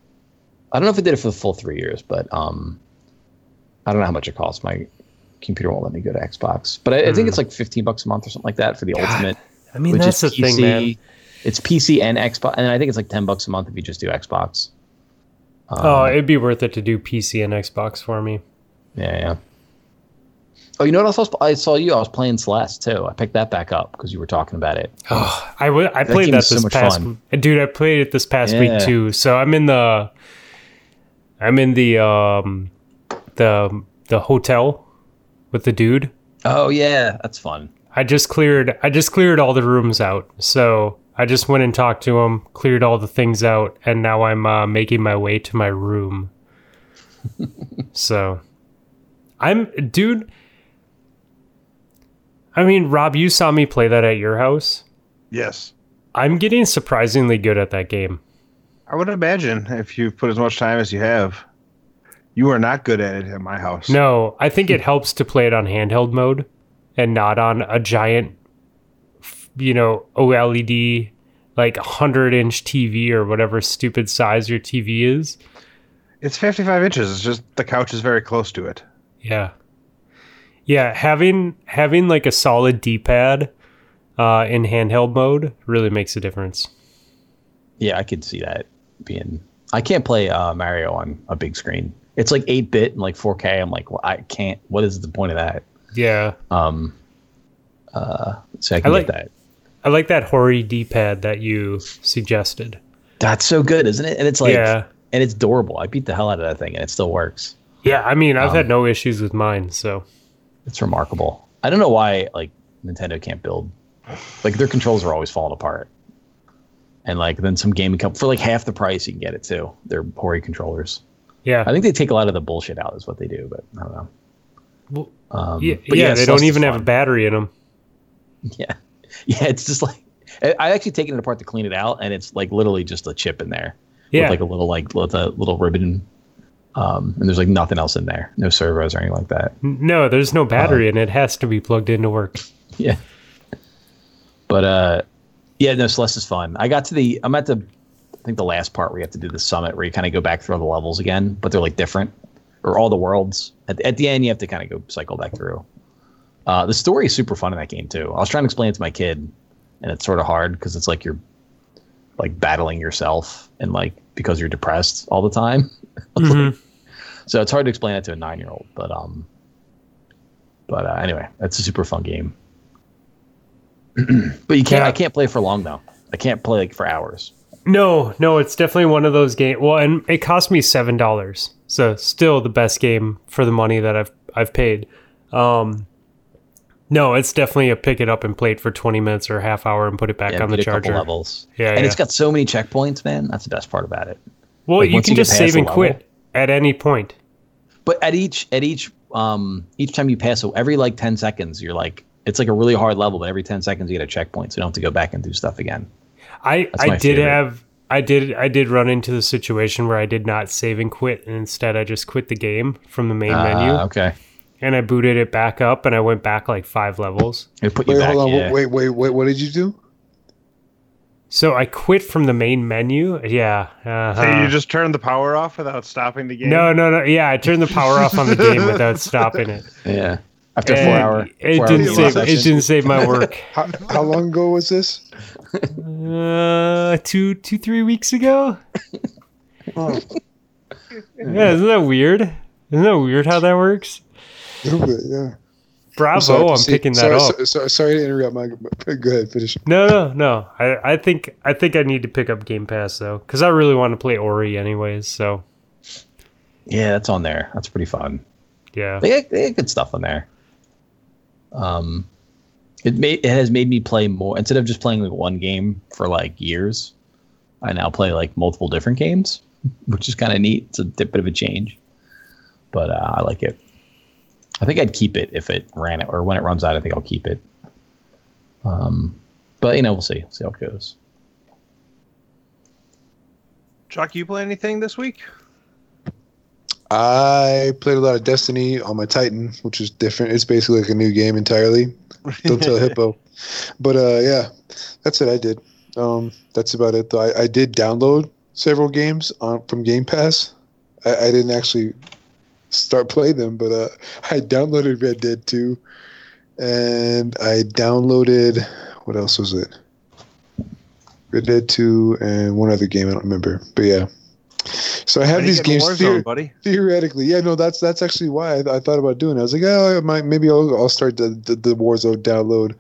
I don't know if I did it for the full 3 years, but I don't know how much it costs. My computer won't let me go to Xbox. But I think it's like $15 a month or something like that for the Ultimate. I mean, that's the thing, man. It's PC and Xbox, and I think it's like $10 a month if you just do Xbox. Oh, it'd be worth it to do PC and Xbox for me. Yeah. Oh, you know what else? I saw you. I was playing Celeste too. I picked that back up because you were talking about it. Oh, I played that this past week. Dude, I played it this past week too. So I'm in the hotel with the dude. Oh yeah, that's fun. I just cleared all the rooms out. So I just went and talked to him, cleared all the things out, and now I'm making my way to my room. So Rob, you saw me play that at your house. Yes. I'm getting surprisingly good at that game. I would imagine if you've put as much time as you have. You are not good at it at my house. No, I think it helps to play it on handheld mode and not on a giant, OLED, like 100-inch TV or whatever stupid size your TV is. It's 55 inches. It's just the couch is very close to it. Yeah. Yeah, having like a solid D-pad in handheld mode really makes a difference. Yeah, I could see that being. I can't play Mario on a big screen. It's like 8-bit and like 4K. I'm like, well, I can't. What is the point of that? Yeah. So I like that. I like that Hori D-pad that you suggested. That's so good, isn't it? And it's like, and it's durable. I beat the hell out of that thing, and it still works. Yeah, I mean, I've had no issues with mine, so. It's remarkable. I don't know why Nintendo can't build. Their controls are always falling apart. And then some gaming company for half the price you can get it too. They're Hori controllers. Yeah. I think they take a lot of the bullshit out is what they do, but I don't know. Well, they don't even have a battery in them. Yeah. Yeah, it's just I actually taken it apart to clean it out, and it's literally just a chip in there. Yeah. With a little ribbon. And there's nothing else in there. No servos or anything like that. No, there's no battery, and it has to be plugged in to work. Yeah. But Celeste is fun. I'm at the last part where you have to do the summit where you kind of go back through all the levels again, but they're different, or all the worlds. At the end, you have to kind of go cycle back through. The story is super fun in that game too. I was trying to explain it to my kid, and it's sort of hard because it's you're battling yourself and because you're depressed all the time. Mm-hmm. So it's hard to explain it to a 9-year-old, but anyway, that's a super fun game. But you can't. Yeah. I can't play for long though. I can't play for hours. No, it's definitely one of those games. Well, and it cost me $7, so still the best game for the money that I've paid. No, it's definitely a pick it up and play it for 20 minutes or a half hour and put it back on the charger. A couple levels. Yeah, and it's got so many checkpoints, man. That's the best part about it. Well, you can just save and quit at any point. But each time you pass, so every 10 seconds, you're it's a really hard level, but every 10 seconds you get a checkpoint, so you don't have to go back and do stuff again. I did run into the situation where I did not save and quit, and instead I just quit the game from the main menu. Okay. And I booted it back up, and I went back 5 levels. It put you back. Hold on, yeah. Wait, what did you do? So I quit from the main menu. Yeah. Uh-huh. So you just turned the power off without stopping the game? No. Yeah, I turned the power off on the game without stopping it. Yeah. After 4 hours. It didn't save my work. How long ago was this? 3 weeks ago. Oh. Yeah, isn't that weird? Isn't that weird how that works? A little bit, yeah. Bravo, I'm picking that up. Sorry to interrupt, Mike. Go ahead, finish. No. I think I need to pick up Game Pass, though, because I really want to play Ori anyways, so. Yeah, that's on there. That's pretty fun. Yeah. They have good stuff on there. It has made me play more. Instead of just playing one game for years, I now play multiple different games, which is kind of neat. It's a bit of a change, but I like it. I think I'd keep it if it ran out, or when it runs out, I think I'll keep it. But we'll see. See how it goes. Chuck, you play anything this week? I played a lot of Destiny on my Titan, which is different. It's basically a new game entirely. Don't tell Hippo. But that's what I did. That's about it. Though I did download several games from Game Pass. I didn't actually start playing them. But I downloaded Red Dead 2, and I downloaded, what else was it? Red Dead 2 and one other game I don't remember. But yeah. So I have these games theoretically. Yeah, no, that's actually why I thought about doing it. I was like, oh, I might, maybe I'll start the Warzone download.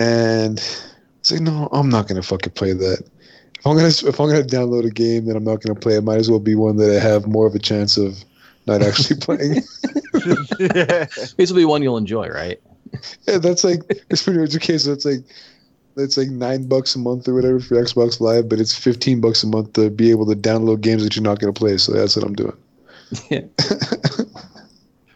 And it's like, no, I'm not gonna fucking play that. If I'm gonna download a game that I'm not gonna play, it might as well be one that I have more of a chance of not actually playing. This will be one you'll enjoy, right? Yeah, that's pretty much the case. So it's like $9 a month or whatever for Xbox Live, but it's $15 a month to be able to download games that you're not going to play. So that's what I'm doing. Yeah.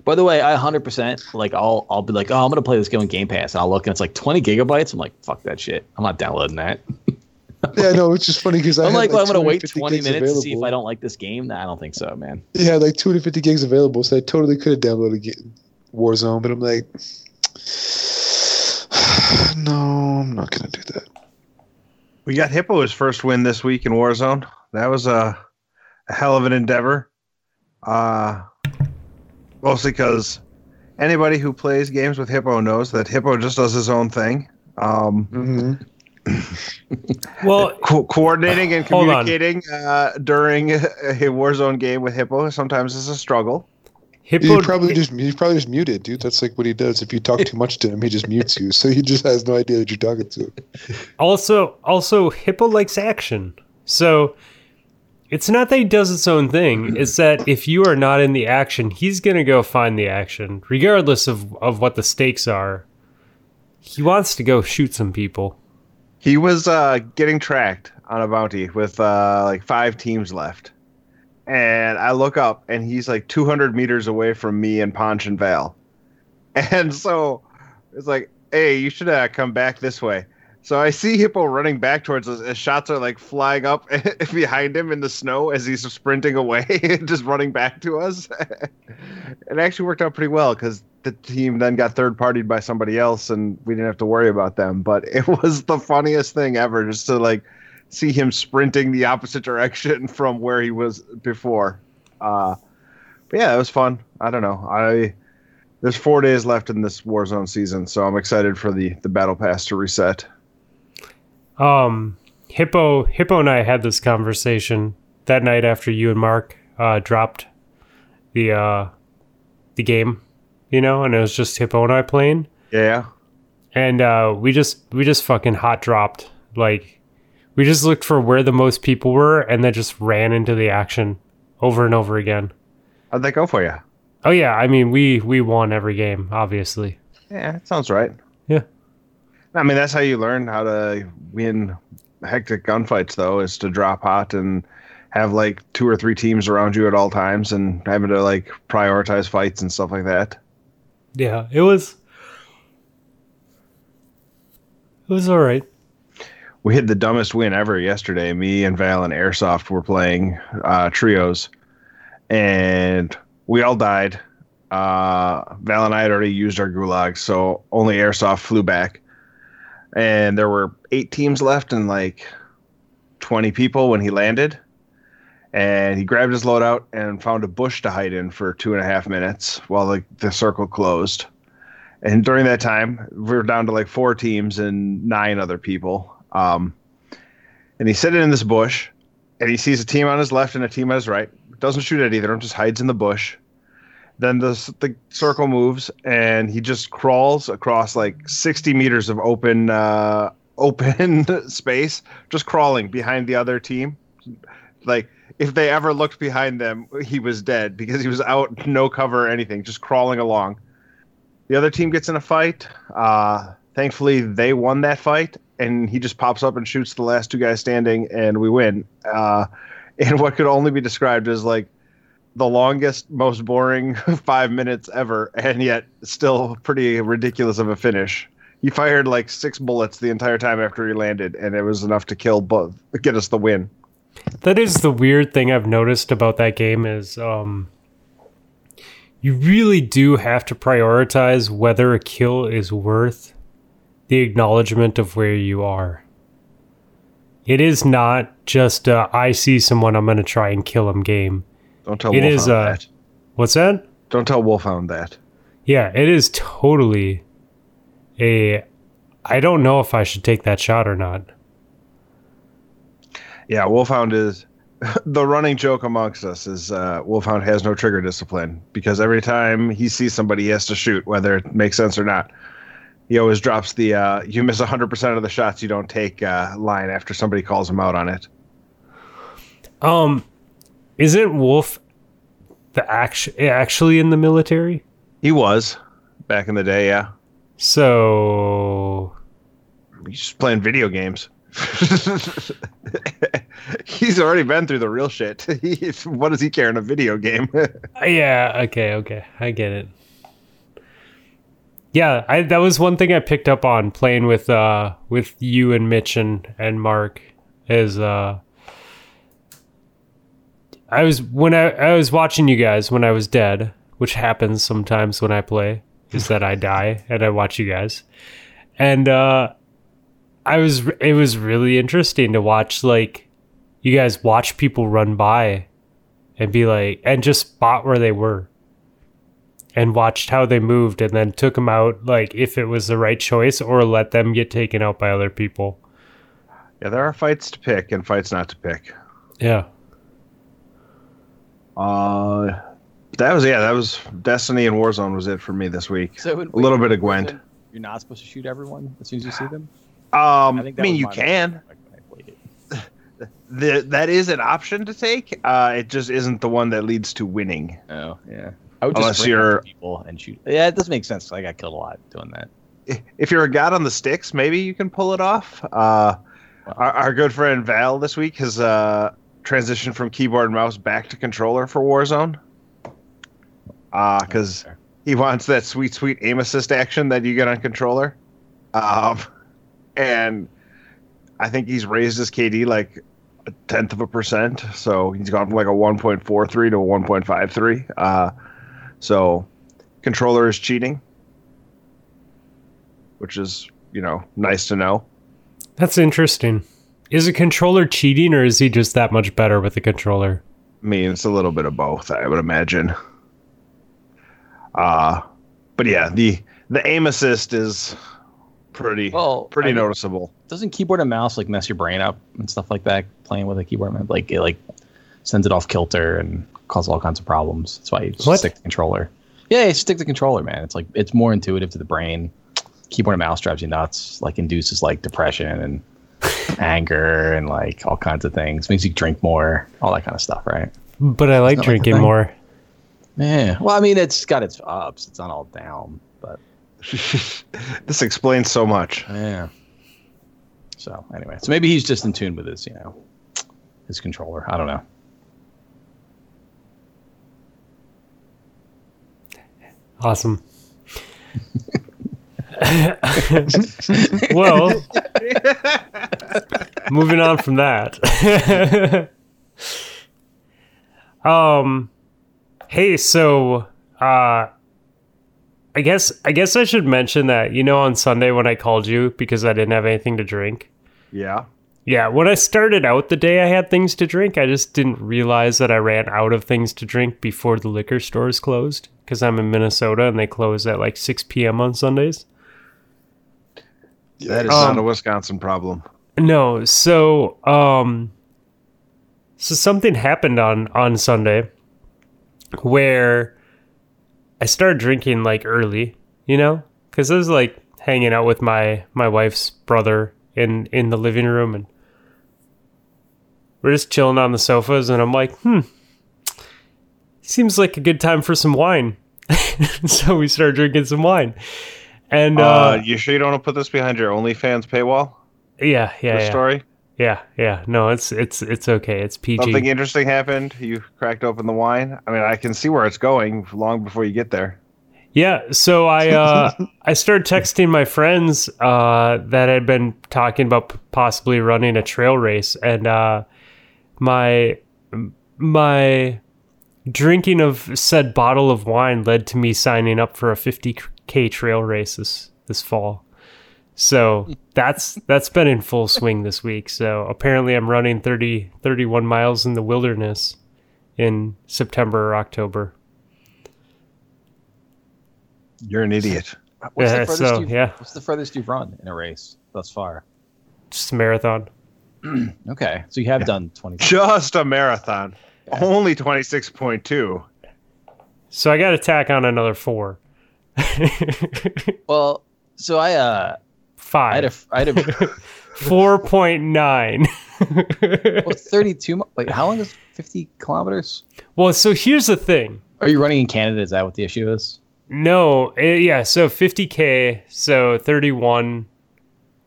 By the way, I 100% like I'll be like, oh, I'm going to play this game on Game Pass, and I'll look and it's like 20 gigabytes. I'm like, fuck that shit. I'm not downloading that. Yeah, no, it's just funny because I'm like, well, I'm going to wait 20 minutes available to see if I don't like this game. Nah, I don't think so, man. Yeah, like 250 gigs available, so I totally could have downloaded Warzone, but I'm like, no, I'm not going to do that. We got Hippo's first win this week in Warzone. That was a hell of an endeavor. Mostly because anybody who plays games with Hippo knows that Hippo just does his own thing. Well, coordinating and communicating during a Warzone game with Hippo sometimes is a struggle. He's probably just muted, dude. That's like what he does. If you talk too much to him, he just mutes you. So he just has no idea that you're talking to him. Also, Hippo likes action. So it's not that he does his own thing. It's that if you are not in the action, he's going to go find the action. Regardless of what the stakes are, he wants to go shoot some people. He was getting tracked on a bounty with like 5 teams left. And I look up, and he's like 200 meters away from me and Ponch and Val. And so it's like, hey, you should come back this way. So I see Hippo running back towards us. His shots are like flying up behind him in the snow as he's sprinting away and just running back to us. It actually worked out pretty well because the team then got third-partied by somebody else, and we didn't have to worry about them. But it was the funniest thing ever just to like see him sprinting the opposite direction from where he was before. But yeah, it was fun. I don't know. There's 4 days left in this Warzone season, so I'm excited for the Battle Pass to reset. Hippo and I had this conversation that night after you and Mark dropped the game, you know, and it was just Hippo and I playing. Yeah. And we just fucking hot dropped. Like, we just looked for where the most people were and then just ran into the action over and over again. How'd that go for you? Oh, yeah. I mean, we won every game, obviously. Yeah, that sounds right. Yeah. I mean, that's how you learn how to win hectic gunfights, though, is to drop hot and have like 2 or 3 teams around you at all times and having to like prioritize fights and stuff like that. Yeah, it was all right. We had the dumbest win ever yesterday. Me and Val and Airsoft were playing trios, and we all died. Val and I had already used our gulags, so only Airsoft flew back. And there were 8 teams left and like 20 people when he landed. And he grabbed his loadout and found a bush to hide in for 2.5 minutes while the circle closed. And during that time, we were down to like 4 teams and 9 other people. And he's sitting in this bush, and he sees a team on his left and a team on his right. Doesn't shoot at either of them, just hides in the bush. Then the circle moves, and he just crawls across like 60 meters of open space, just crawling behind the other team. Like, if they ever looked behind them, he was dead because he was out, no cover or anything, just crawling along. The other team gets in a fight. Thankfully, they won that fight. And he just pops up and shoots the last 2 guys standing, and we win. And what could only be described as like the longest, most boring 5 minutes ever, and yet still pretty ridiculous of a finish. He fired like 6 bullets the entire time after he landed, and it was enough to kill both, get us the win. That is the weird thing I've noticed about that game is you really do have to prioritize whether a kill is worth the acknowledgement of where you are. It is not just I see someone, I'm going to try and kill him game. Don't tell Wolf that. What's that? Don't tell Wolfhound that. Yeah, it is totally a... I don't know if I should take that shot or not. Yeah, Wolfhound is... The running joke amongst us is Wolfhound has no trigger discipline because every time he sees somebody, he has to shoot, whether it makes sense or not. He always drops the you miss 100% of the shots you don't take line after somebody calls him out on it. Isn't Wolf the actually in the military? He was back in the day, yeah. So... He's just playing video games. He's already been through the real shit. What does he care in a video game? Yeah, okay. I get it. Yeah, that was one thing I picked up on playing with you and Mitch and Mark is I was watching you guys when I was dead, which happens sometimes when I play, is that I die and I watch you guys. And it was really interesting to watch, like, you guys watch people run by and be like, and just spot where they were and watched how they moved and then took them out, like, if it was the right choice or let them get taken out by other people. Yeah, there are fights to pick and fights not to pick. Yeah. That was Destiny and Warzone was it for me this week. So a little bit of Gwent. You're not supposed to shoot everyone as soon as you see them? I mean, you can. That is an option to take. It just isn't the one that leads to winning. Oh, yeah. I would just spray people and shoot. Yeah, it does make sense. I got killed a lot doing that. If you're a god on the sticks, maybe you can pull it off. Our good friend Val this week has transitioned from keyboard and mouse back to controller for Warzone. Because he wants that sweet, sweet aim assist action that you get on controller. And I think he's raised his KD like 0.1%. So he's gone from like a 1.43 to a 1.53. So controller is cheating, which is, nice to know. That's interesting. Is a controller cheating or is he just that much better with the controller? I mean, it's a little bit of both, I would imagine. But yeah, the aim assist is... Pretty noticeable. Doesn't keyboard and mouse mess your brain up and stuff like that? Playing with a keyboard and mouse, it sends it off kilter and causes all kinds of problems. That's why you just stick to the controller. Yeah, you stick to the controller, man. It's it's more intuitive to the brain. Keyboard and mouse drives you nuts. Induces depression and anger and all kinds of things. Makes you drink more, all that kind of stuff, right? But I like drinking more. Yeah. Well, I mean, it's got its ups. It's not all down, but. This explains so much. Yeah. So anyway, so maybe he's just in tune with his, his controller. I don't know. Awesome. Well, moving on from that. Hey, so. I guess I should mention that, on Sunday when I called you because I didn't have anything to drink. Yeah. Yeah. When I started out the day, I had things to drink. I just didn't realize that I ran out of things to drink before the liquor stores closed because I'm in Minnesota and they close at 6 p.m. on Sundays. Yeah, that is not a Wisconsin problem. No. So, something happened on Sunday where... I started drinking early, because I was hanging out with my wife's brother in the living room and we're just chilling on the sofas and I'm seems like a good time for some wine. So we started drinking some wine. And you sure you don't want to put this behind your OnlyFans paywall? Yeah. Story? Yeah. No, it's okay. It's PG. Something interesting happened. You cracked open the wine. I mean, I can see where it's going long before you get there. Yeah. So I started texting my friends that had been talking about possibly running a trail race, and my drinking of said bottle of wine led to me signing up for a 50K trail race this fall. So that's been in full swing this week. So apparently I'm running 31 miles in the wilderness in September or October. You're an idiot. What's the furthest you've run in a race thus far? Just a marathon. Okay, so you have done 20. Just a marathon. Yeah. Only 26.2. So I got to tack on another 4. Well, so I 5. I had a 4.9. Well, 32. Like, how long is 50 kilometers? Well, so here's the thing. Are you running in Canada? Is that what the issue is? No. So 50K. So 31.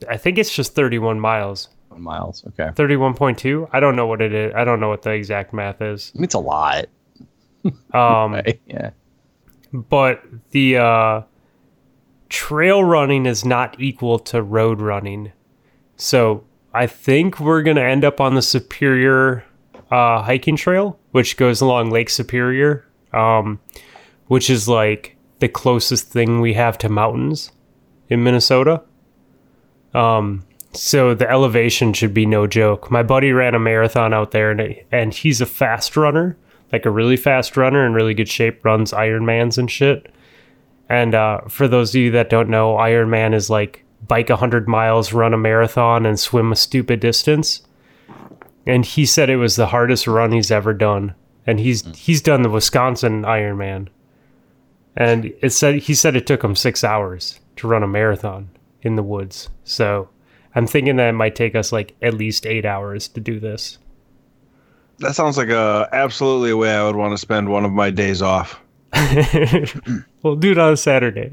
I think it's just 31 miles. Okay. 31.2. I don't know what it is. I don't know what the exact math is. I mean, it's a lot. Yeah. But the trail running is not equal to road running. So I think we're going to end up on the Superior hiking trail, which goes along Lake Superior, which is like the closest thing we have to mountains in Minnesota. So the elevation should be no joke. My buddy ran a marathon out there, and he's a fast runner, like a really fast runner in really good shape, runs Ironmans and shit. And for those of you that don't know, Ironman is like bike 100 miles, run a marathon, and swim a stupid distance. And he said it was the hardest run he's ever done. And he's done the Wisconsin Ironman. And he said it took him 6 hours to run a marathon in the woods. So I'm thinking that it might take us like at least 8 hours to do this. That sounds like absolutely a way I would want to spend one of my days off. We'll do it on a Saturday.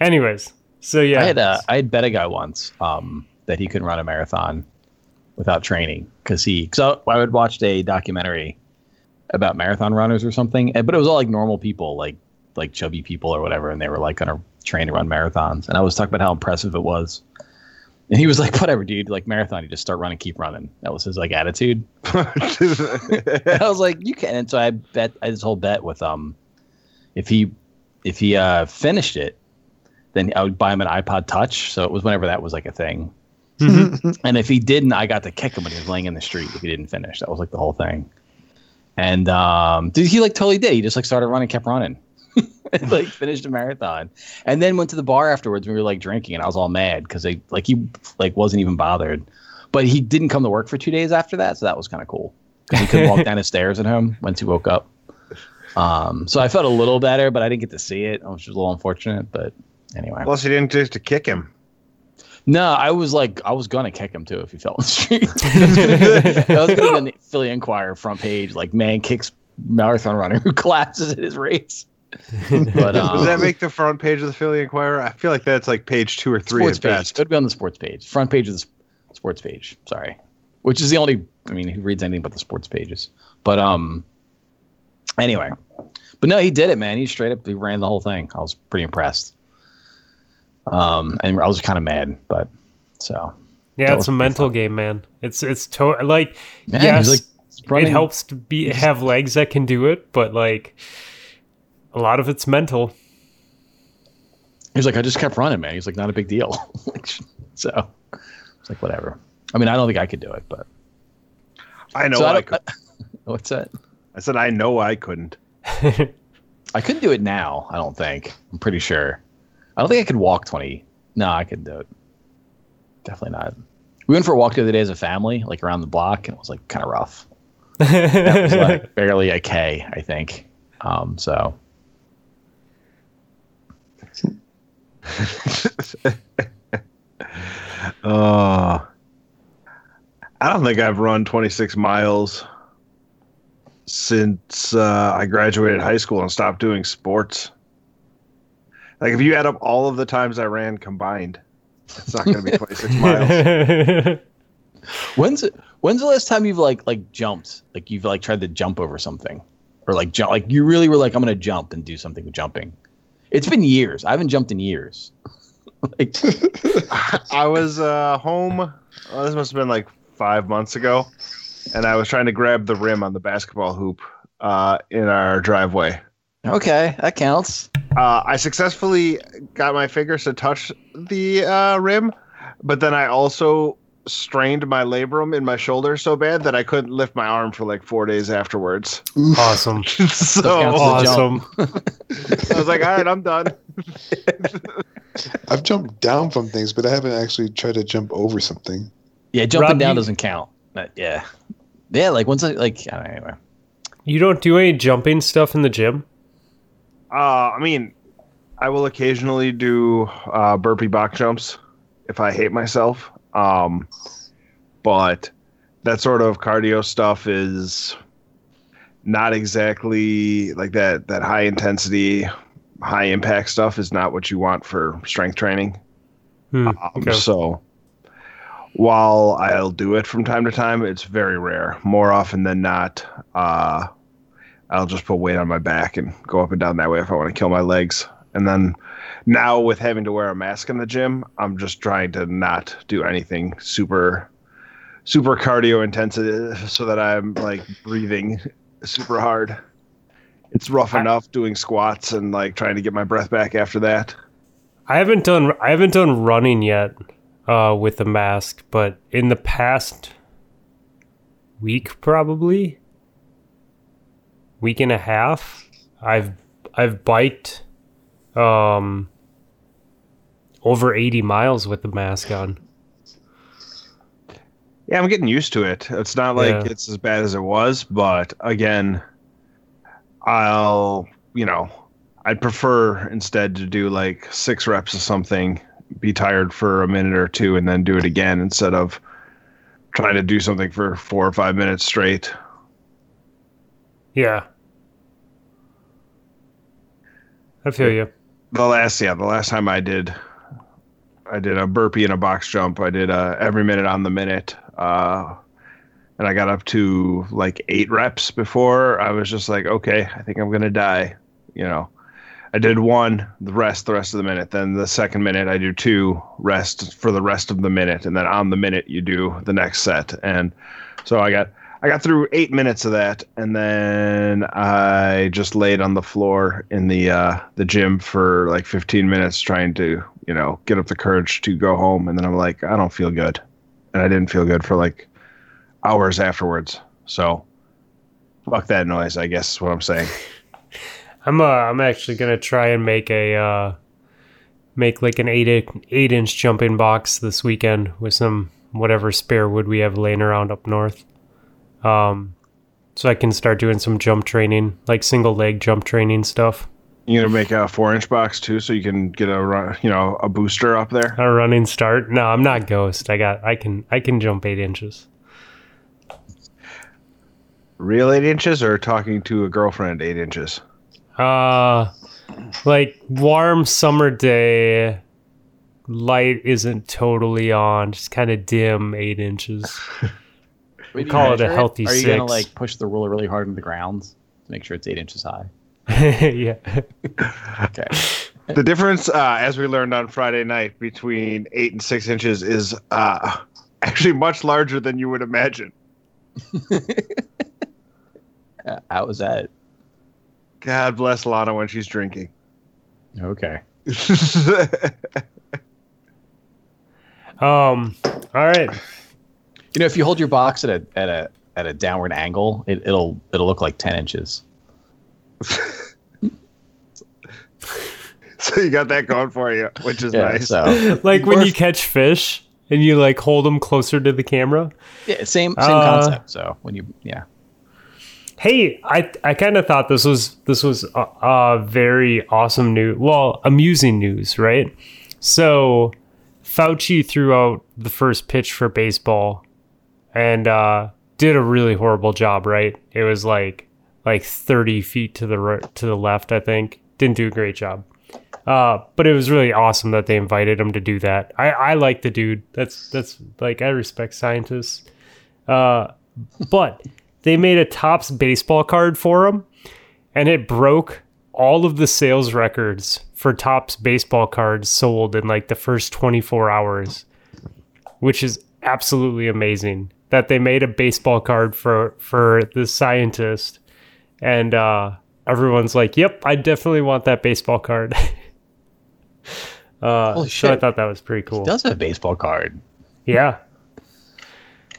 Anyways, so yeah. I had bet a guy once that he couldn't run a marathon without training. Because I would watch a documentary about marathon runners or something. But it was all like normal people, like chubby people or whatever. And they were like going to train to run marathons. And I was talking about how impressive it was. And he was like, whatever, dude, like marathon, you just start running, keep running. That was his like attitude. I was like, you can. And so I had this whole bet with if he finished it, then I would buy him an iPod Touch. So it was whenever that was like a thing. Mm-hmm. And if he didn't, I got to kick him when he was laying in the street if he didn't finish. That was like the whole thing. And dude, he like totally did. He just like started running, kept running. Like finished a marathon and then went to the bar afterwards. We were like drinking and I was all mad because he wasn't even bothered, but he didn't come to work for 2 days after that. So that was kind of cool. He couldn't walk down the stairs at home once he woke up. So I felt a little better, but I didn't get to see it, which was a little unfortunate, but anyway. Plus you didn't just to kick him. No, I was going to kick him too if he fell in the street. I was going to on the Philly Inquirer front page, like man kicks marathon runner who collapses at his race. But, does that make the front page of the Philly Inquirer? I feel like that's like page 2 or 3 at best. It would be on the sports page. Front page of the sports page. Sorry. Which is the only, I mean, who reads anything but the sports pages? But anyway. But no, he did it, man. He ran the whole thing. I was pretty impressed. And I was kind of mad, but so. Yeah, it's a mental game, man. It's totally like, man, yes, like, it helps to have legs that can do it, but like. A lot of it's mental. He's like, I just kept running, man. He's like, not a big deal. So it's like, whatever. I mean, I don't think I could do it, but. I know I could. What's that? I said, I know I couldn't. I couldn't do it now, I don't think. I'm pretty sure. I don't think I could walk 20. No, I couldn't do it. Definitely not. We went for a walk the other day as a family, like around the block, and it was like kind of rough. That was like barely a K, I think. So. I don't think I've run 26 miles since I graduated high school and stopped doing sports. Like if you add up all of the times I ran combined, it's not going to be 26 miles. When's the last time you've like jumped? Like you've like tried to jump over something, or like jump? Like you really were like, I'm going to jump and do something with jumping. It's been years. I haven't jumped in years. Like, I was home. Oh, this must have been like 5 months ago. And I was trying to grab the rim on the basketball hoop in our driveway. Okay, that counts. I successfully got my fingers to touch the rim. But then I also strained my labrum in my shoulder so bad that I couldn't lift my arm for like 4 days afterwards. Awesome. So awesome. I was like, all right, I'm done. I've jumped down from things, but I haven't actually tried to jump over something. Yeah, jumping down doesn't count. But yeah. Yeah, like once I like, I don't know, anyway. You don't do any jumping stuff in the gym? I mean, I will occasionally do burpee box jumps if I hate myself. But that sort of cardio stuff is not exactly like that high intensity, high impact stuff is not what you want for strength training. Okay. So while I'll do it from time to time, it's very rare. More often than not, I'll just put weight on my back and go up and down that way if I want to kill my legs. And then now with having to wear a mask in the gym, I'm just trying to not do anything super, super cardio intensive so that I'm like breathing super hard. It's rough enough doing squats and like trying to get my breath back after that. I haven't done running yet with the mask, but in the past week, probably week and a half, I've biked over 80 miles with the mask on. Yeah, I'm getting used to it. It's not like it's as bad as it was, but again, I'd prefer instead to do like 6 reps of something, be tired for a minute or two, and then do it again instead of trying to do something for 4 or 5 minutes straight. Yeah. I feel you. The last time I did a burpee and a box jump. I did every minute on the minute. And I got up to like 8 reps before I was just like, okay, I think I'm going to die. You know, I did one, the rest of the minute. Then the second minute I do 2, rest for the rest of the minute. And then on the minute you do the next set. And so I got through 8 minutes of that, and then I just laid on the floor in the gym for like 15 minutes trying to, get up the courage to go home. And then I'm like, I don't feel good. And I didn't feel good for like hours afterwards. So fuck that noise, I guess is what I'm saying. I'm actually going to try and make an 8-inch jumping box this weekend with some whatever spare wood we have laying around up north. So I can start doing some jump training, like single leg jump training stuff. You're gonna make a 4-inch box too, so you can get a booster up there. A running start. No, I'm not Ghost. I can jump 8 inches. Real 8 inches, or talking to a girlfriend 8 inches? Like warm summer day, light isn't totally on, just kind of dim 8 inches. We call it a healthy 6. Are you going to like push the ruler really hard on the ground to make sure it's 8 inches high? Yeah. Okay. The difference, as we learned on Friday night, between 8 and 6 inches is actually much larger than you would imagine. How was that? God bless Lana when she's drinking. Okay. All right. If you hold your box at a downward angle, it'll look like 10 inches. So you got that going for you, which is nice. So. Like when you catch fish and you like hold them closer to the camera. Yeah, same concept. So when you Hey, I kind of thought this was very awesome news. Well, amusing news, right? So Fauci threw out the first pitch for baseball. And did a really horrible job, right? It was like 30 feet to the right, to the left, I think. Didn't do a great job. But it was really awesome that they invited him to do that. I like the dude. That's like, I respect scientists. But they made a Topps baseball card for him, and it broke all of the sales records for Topps baseball cards sold in like the first 24 hours, which is absolutely amazing that they made a baseball card for the scientist, and everyone's like, yep, I definitely want that baseball card. Holy shit. So I thought that was pretty cool. He does have a baseball card. Yeah.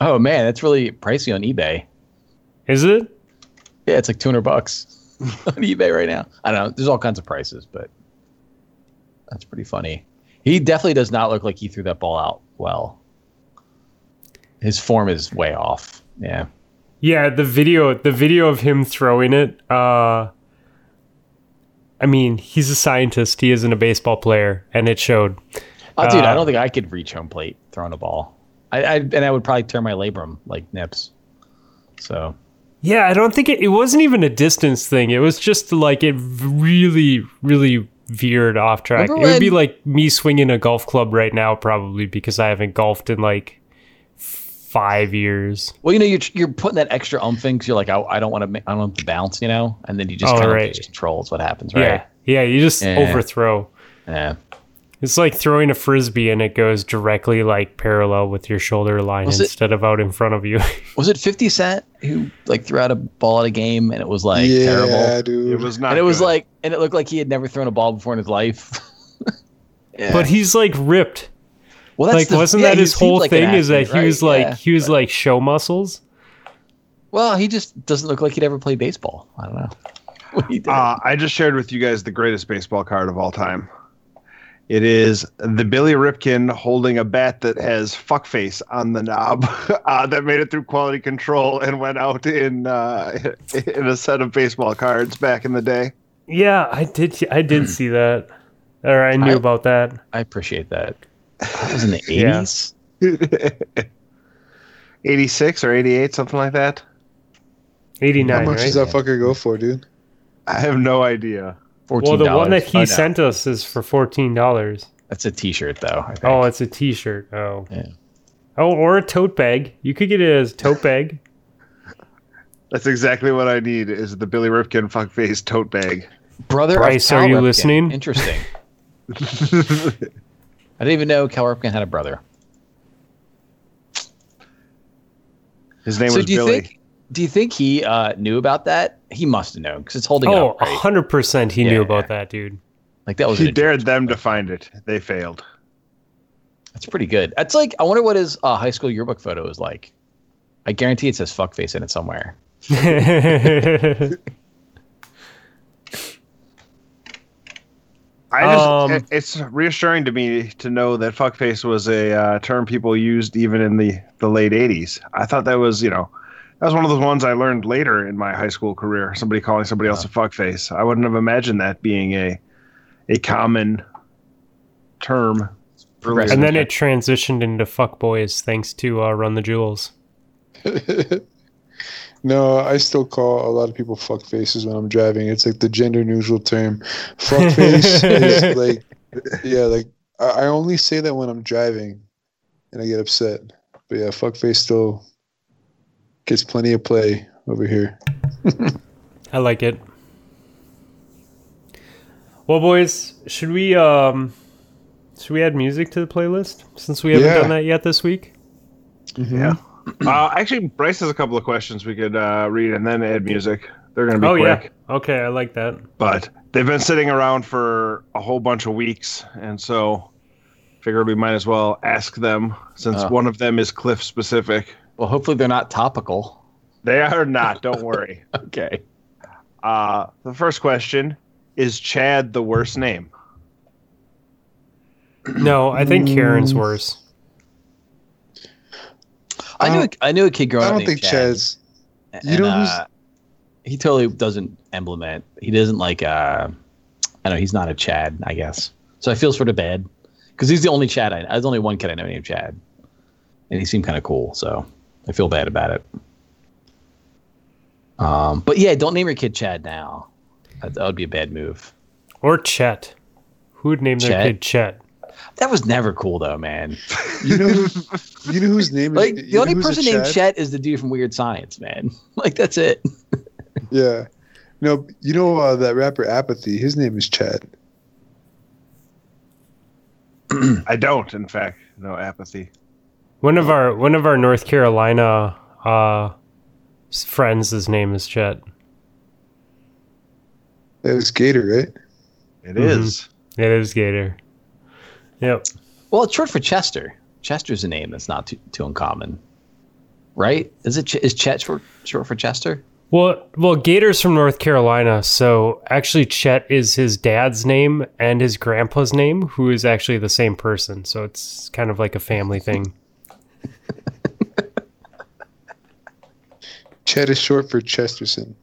Oh man, that's really pricey on eBay. Is it? Yeah, it's like $200 on eBay right now. I don't know. There's all kinds of prices, but that's pretty funny. He definitely does not look like he threw that ball out well. His form is way off. Yeah. Yeah, the video of him throwing it. I mean, he's a scientist. He isn't a baseball player, and it showed. Oh, dude, I don't think I could reach home plate throwing a ball. I would probably tear my labrum like nips. So. Yeah, I don't think it wasn't even a distance thing. It was just like it really, really veered off track. It would be like me swinging a golf club right now, probably, because I haven't golfed in like 5 years. Well, you know, you're putting that extra thing because you're like, I don't want to bounce, you know, and then you just lose control is what happens, right? Yeah, you just overthrow. Yeah. It's like throwing a frisbee and it goes directly like parallel with your shoulder line instead of out in front of you. Was it 50 Cent who like threw out a ball at a game and it was like terrible? Yeah, dude. It was not. And it was like, and it looked like he had never thrown a ball before in his life. Yeah. But he's like ripped. Well, that's like wasn't that his whole thing? Athlete, is that he was like he was like show muscles? Well, he just doesn't look like he'd ever played baseball. I don't know. I just shared with you guys the greatest baseball card of all time. It is the Billy Ripken holding a bat that has fuckface on the knob that made it through quality control and went out in a set of baseball cards back in the day. Yeah, I did see that. Or I knew about that. I appreciate that. That was in the 80s? Yeah. 86 or 88, something like that. 89, how much does that fucker go for, dude? I have no idea. $14. Well, the one that he sent us is for $14. That's a T-shirt, though. I think. Oh, it's a T-shirt. Oh, yeah. Oh, or a tote bag. You could get it as a tote bag. That's exactly what I need. Is the Billy Ripken fuckface tote bag? Brother, Bryce, are you Ripken. Listening? Interesting. I didn't even know Cal Ripken had a brother. His name was Billy. Do you think he knew about that? He must have known because it's holding up. Oh, 100% he knew about that, dude. Like that was. He dared them to find it. They failed. That's pretty good. That's like I wonder what his high school yearbook photo is like. I guarantee it says "fuckface" in it somewhere. It's reassuring to me to know that "fuckface" was a term people used even in the late '80s. I thought that was, you know. That was one of those ones I learned later in my high school career. Somebody calling somebody else a fuckface. I wouldn't have imagined that being a common term. And then it transitioned into fuckboys thanks to Run the Jewels. No, I still call a lot of people fuckfaces when I'm driving. It's like the gender neutral term. Fuckface is like, yeah, like I only say that when I'm driving and I get upset. But yeah, fuckface still gets plenty of play over here. I like it. Well, boys, should we add music to the playlist since we haven't done that yet this week? Mm-hmm. Yeah. Actually, Bryce has a couple of questions we could read and then add music. They're going to be quick. Yeah. Okay, I like that. But they've been sitting around for a whole bunch of weeks, and so figured we might as well ask them since one of them is Cliff specific. Well, hopefully they're not topical. They are not. Don't worry. Okay. The first question, is Chad the worst name? No, I think Karen's worse. I knew a kid growing up named Chad. You know he totally doesn't implement. He doesn't like, I don't know, he's not a Chad, I guess. So I feel sort of bad because he's the only Chad. There's only one kid I know named Chad. And he seemed kind of cool, so I feel bad about it. But yeah, don't name your kid Chad now. That would be a bad move. Or Chet. Who would name their kid Chet? That was never cool, though, man. You know whose name is like the only person named Chet is the dude from Weird Science, man. Like that's it. Yeah. No, you know that rapper Apathy. His name is Chad. I don't, in fact, know Apathy. One of our North Carolina friends, his name is Chet. It was Gator, right? It is. It is Gator. Yep. Well, it's short for Chester. Chester's a name that's not too uncommon. right? Is Chet short for Chester? Well, Gator's from North Carolina, so actually Chet is his dad's name and his grandpa's name, who is actually the same person. So it's kind of like a family thing. Chet is short for Chesterson.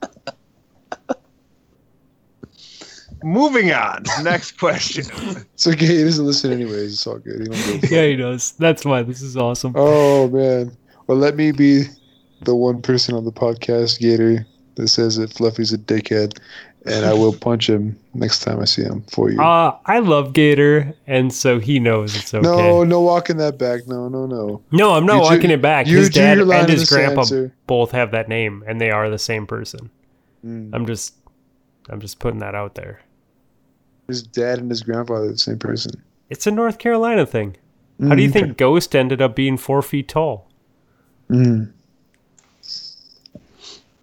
Moving on. Next question. It's okay. He doesn't listen anyways. It's all good. Yeah, he does. That's why. This is awesome. Oh, man. Well, let me be the one person on the podcast, Gator, that says that Fluffy's a dickhead, and I will punch him next time I see him for you. I love Gator, and so he knows it's okay. No walking that back. No. No, I'm not walking it back. His dad and his grandpa both have that name, and they are the same person. Mm. I'm just putting that out there. His dad and his grandfather are the same person. It's a North Carolina thing. How do you think Ghost ended up being 4 feet tall? Mm.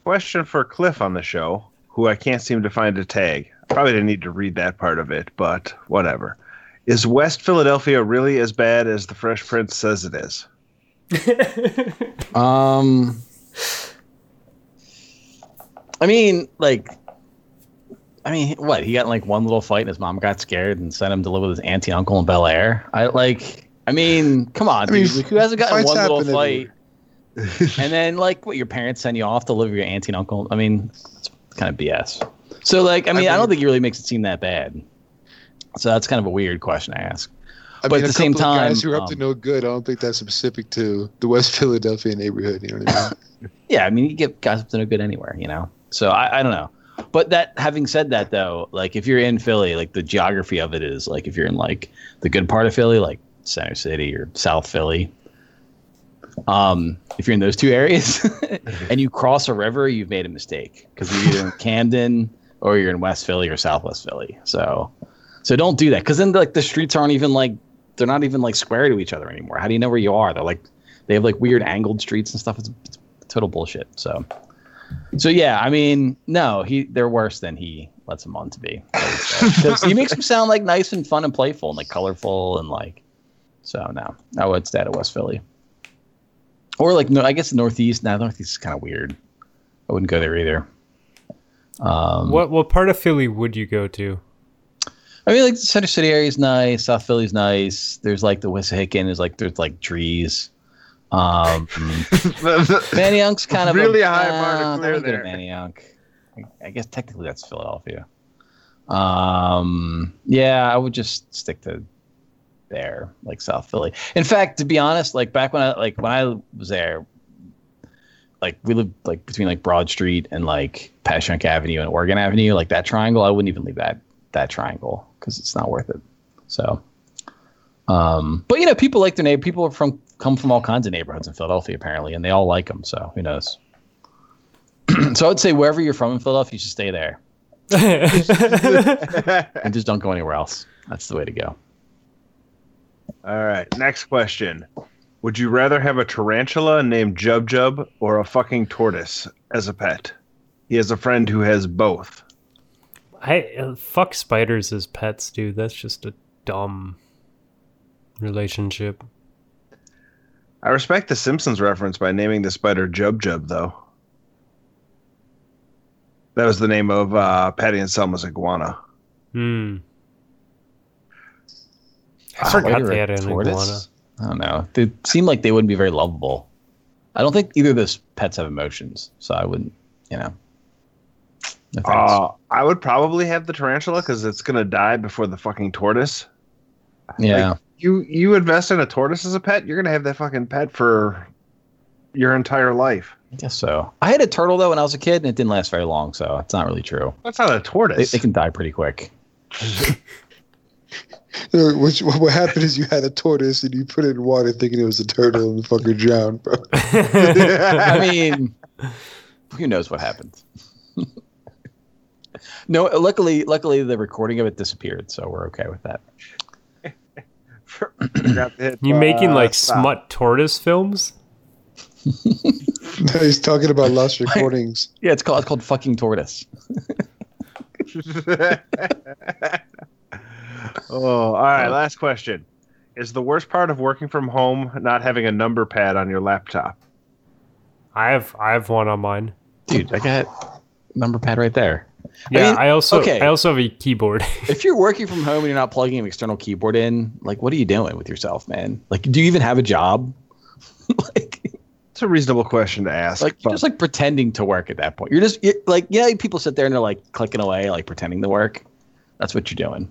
Question for Cliff on the show, who I can't seem to find a tag. Probably didn't need to read that part of it, but whatever. Is West Philadelphia really as bad as the Fresh Prince says it is? I mean, what? He got in like one little fight and his mom got scared and sent him to live with his auntie and uncle in Bel Air. Come on, dude. Who hasn't gotten one little fight? And then, your parents send you off to live with your auntie and uncle. I mean, it's kind of BS. So, I don't think it really makes it seem that bad. So that's kind of a weird question to ask. But at the same time, guys who are up to no good, I don't think that's specific to the West Philadelphia neighborhood. You know what I mean? Yeah, I mean, you get guys up to no good anywhere, you know? So I don't know. But that, having said that, though, if you're in Philly, the geography of it is, if you're in, the good part of Philly, Center City or South Philly, if you're in those two areas and you cross a river, you've made a mistake because you're either in Camden or you're in West Philly or Southwest Philly. So don't do that because then, the streets aren't even, they're not even, square to each other anymore. How do you know where you are? They're, they have, weird angled streets and stuff. It's total bullshit, so... So yeah, I mean, no, they're worse than he lets them on to be. He makes them sound nice and fun and playful and colorful and So no, I would stay at West Philly. Or no, I guess Northeast. Now Northeast is kind of weird. I wouldn't go there either. What part of Philly would you go to? I mean, the Center City area is nice. South Philly's nice. There's the Wissahickon is there's trees. Manayunk's kind of really a high part of Clear there. Manayunk, I guess technically that's Philadelphia. Yeah, I would just stick to there, South Philly. In fact, to be honest, back when I was there, we lived between Broad Street and Passyunk Avenue and Oregon Avenue, that triangle. I wouldn't even leave that triangle because it's not worth it. So. But people like their neighbor. People come from all kinds of neighborhoods in Philadelphia, apparently, and they all like them. So who knows? So I would say wherever you're from in Philadelphia, you should stay there, and just don't go anywhere else. That's the way to go. All right. Next question: would you rather have a tarantula named Jub Jub or a fucking tortoise as a pet? He has a friend who has both. I fuck spiders as pets, dude. That's just a dumb relationship. I respect the Simpsons reference by naming the spider Jub Jub, though. That was the name of Patty and Selma's iguana. Hmm. I forgot they had an iguana. I don't know. They seem like they wouldn't be very lovable. I don't think either of those pets have emotions, so I wouldn't, No thanks. I would probably have the tarantula because it's going to die before the fucking tortoise. Yeah. You invest in a tortoise as a pet, you're going to have that fucking pet for your entire life. I guess so. I had a turtle, though, when I was a kid, and it didn't last very long, so it's not really true. That's not a tortoise. They can die pretty quick. What happened is you had a tortoise, and you put it in water thinking it was a turtle, and the fucker drowned, bro. I mean, who knows what happened? No, luckily, the recording of it disappeared, so we're okay with that. You making smut tortoise films? No, he's talking about lost recordings. Yeah, it's called Fucking Tortoise. All right, last question. Is the worst part of working from home not having a number pad on your laptop? I have one on mine. Dude, I got number pad right there. Yeah, I also have a keyboard. If you're working from home and you're not plugging an external keyboard in, like, what are you doing with yourself, man? Like, do you even have a job? It's a reasonable question to ask. Like, you're just like pretending to work at that point. You're like, yeah, people sit there and they're like clicking away, like pretending to work. That's what you're doing.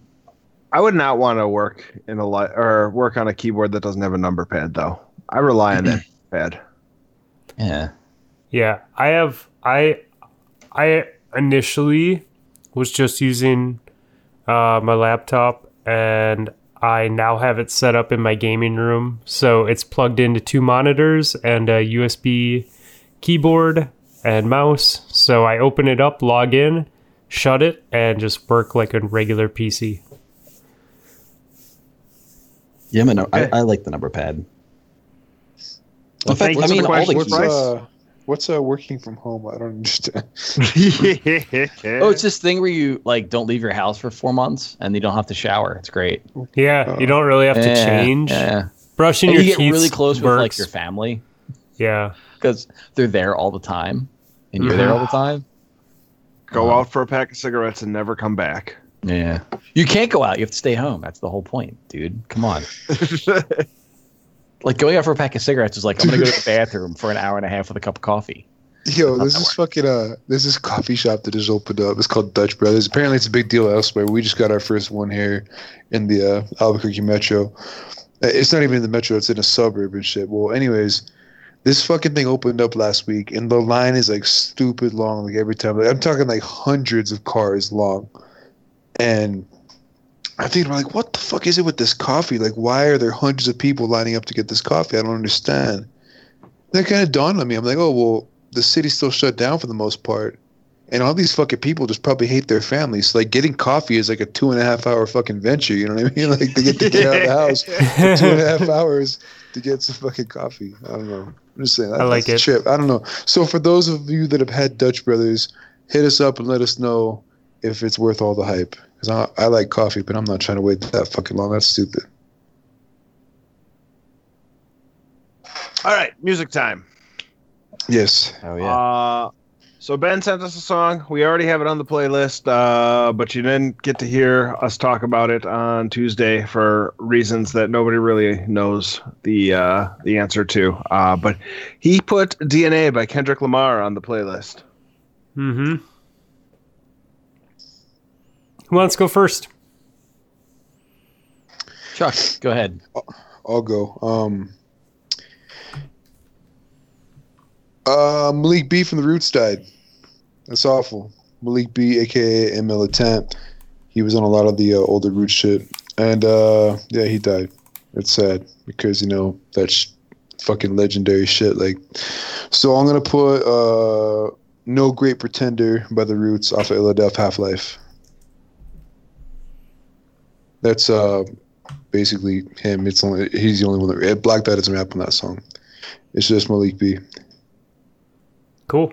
I would not want to work in a work on a keyboard that doesn't have a number pad, though. I rely on that pad. Yeah. Yeah, I initially was just using my laptop, and I now have it set up in my gaming room. So it's plugged into two monitors and a USB keyboard and mouse. So I open it up, log in, shut it, and just work like a regular PC. Yeah, man, okay. I like the number pad. Well, in fact, I mean, all the keys. What's working from home? I don't understand. Oh, it's this thing where you like don't leave your house for 4 months and you don't have to shower. It's great. Yeah, you don't really have to change. Yeah. Brushing and your teeth. You get really close with like your family. Yeah, because they're there all the time, and you're there all the time. Go out for a pack of cigarettes and never come back. Yeah, you can't go out. You have to stay home. That's the whole point, dude. Come on. Like, going out for a pack of cigarettes is like, I'm going to go to the bathroom for an hour and a half with a cup of coffee. Yo, there's this fucking, there's this coffee shop that just opened up. It's called Dutch Brothers. Apparently, it's a big deal elsewhere. We just got our first one here in the Albuquerque metro. It's not even in the metro. It's in a suburb and shit. Well, anyways, this fucking thing opened up last week, and the line is, like, stupid long. Like, every time. Like, I'm talking, like, hundreds of cars long. And I'm thinking, like, what the fuck is it with this coffee? Like, why are there hundreds of people lining up to get this coffee? I don't understand. That kind of dawned on me. I'm like, oh, well, the city's still shut down for the most part. And all these fucking people just probably hate their families. So, like, getting coffee is like a 2.5-hour fucking venture. You know what I mean? Like, they get to get out of the house for 2.5 hours to get some fucking coffee. I don't know. I'm just saying. I like it. Trip. I don't know. So for those of you that have had Dutch Brothers, hit us up and let us know if it's worth all the hype. I like coffee, but I'm not trying to wait that fucking long. That's stupid. All right, music time. Yes. Oh, yeah. So Ben sent us a song. We already have it on the playlist, but you didn't get to hear us talk about it on Tuesday for reasons that nobody really knows the answer to. But he put DNA by Kendrick Lamar on the playlist. Mm-hmm. Who wants to go first? Chuck, go ahead. I'll go. Malik B from The Roots died. That's awful. Malik B, a.k.a. ML Attempt. He was on a lot of the older Roots shit. And, yeah, he died. It's sad because, you know, that's fucking legendary shit. Like, so I'm going to put No Great Pretender by The Roots off of Illadelph Half-Life. That's basically him. It's only he's the only one that Black Dot doesn't rap on that song. It's just Malik B. Cool.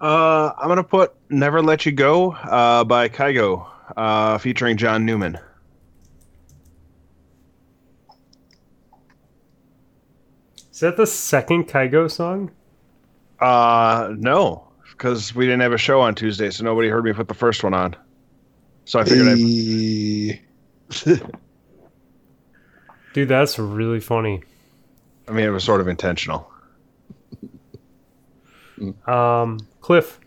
I'm gonna put "Never Let You Go" by Kygo, featuring John Newman. Is that the second Kygo song? No, because we didn't have a show on Tuesday, so nobody heard me put the first one on. So I figured Dude, that's really funny. I mean, it was sort of intentional. Cliff.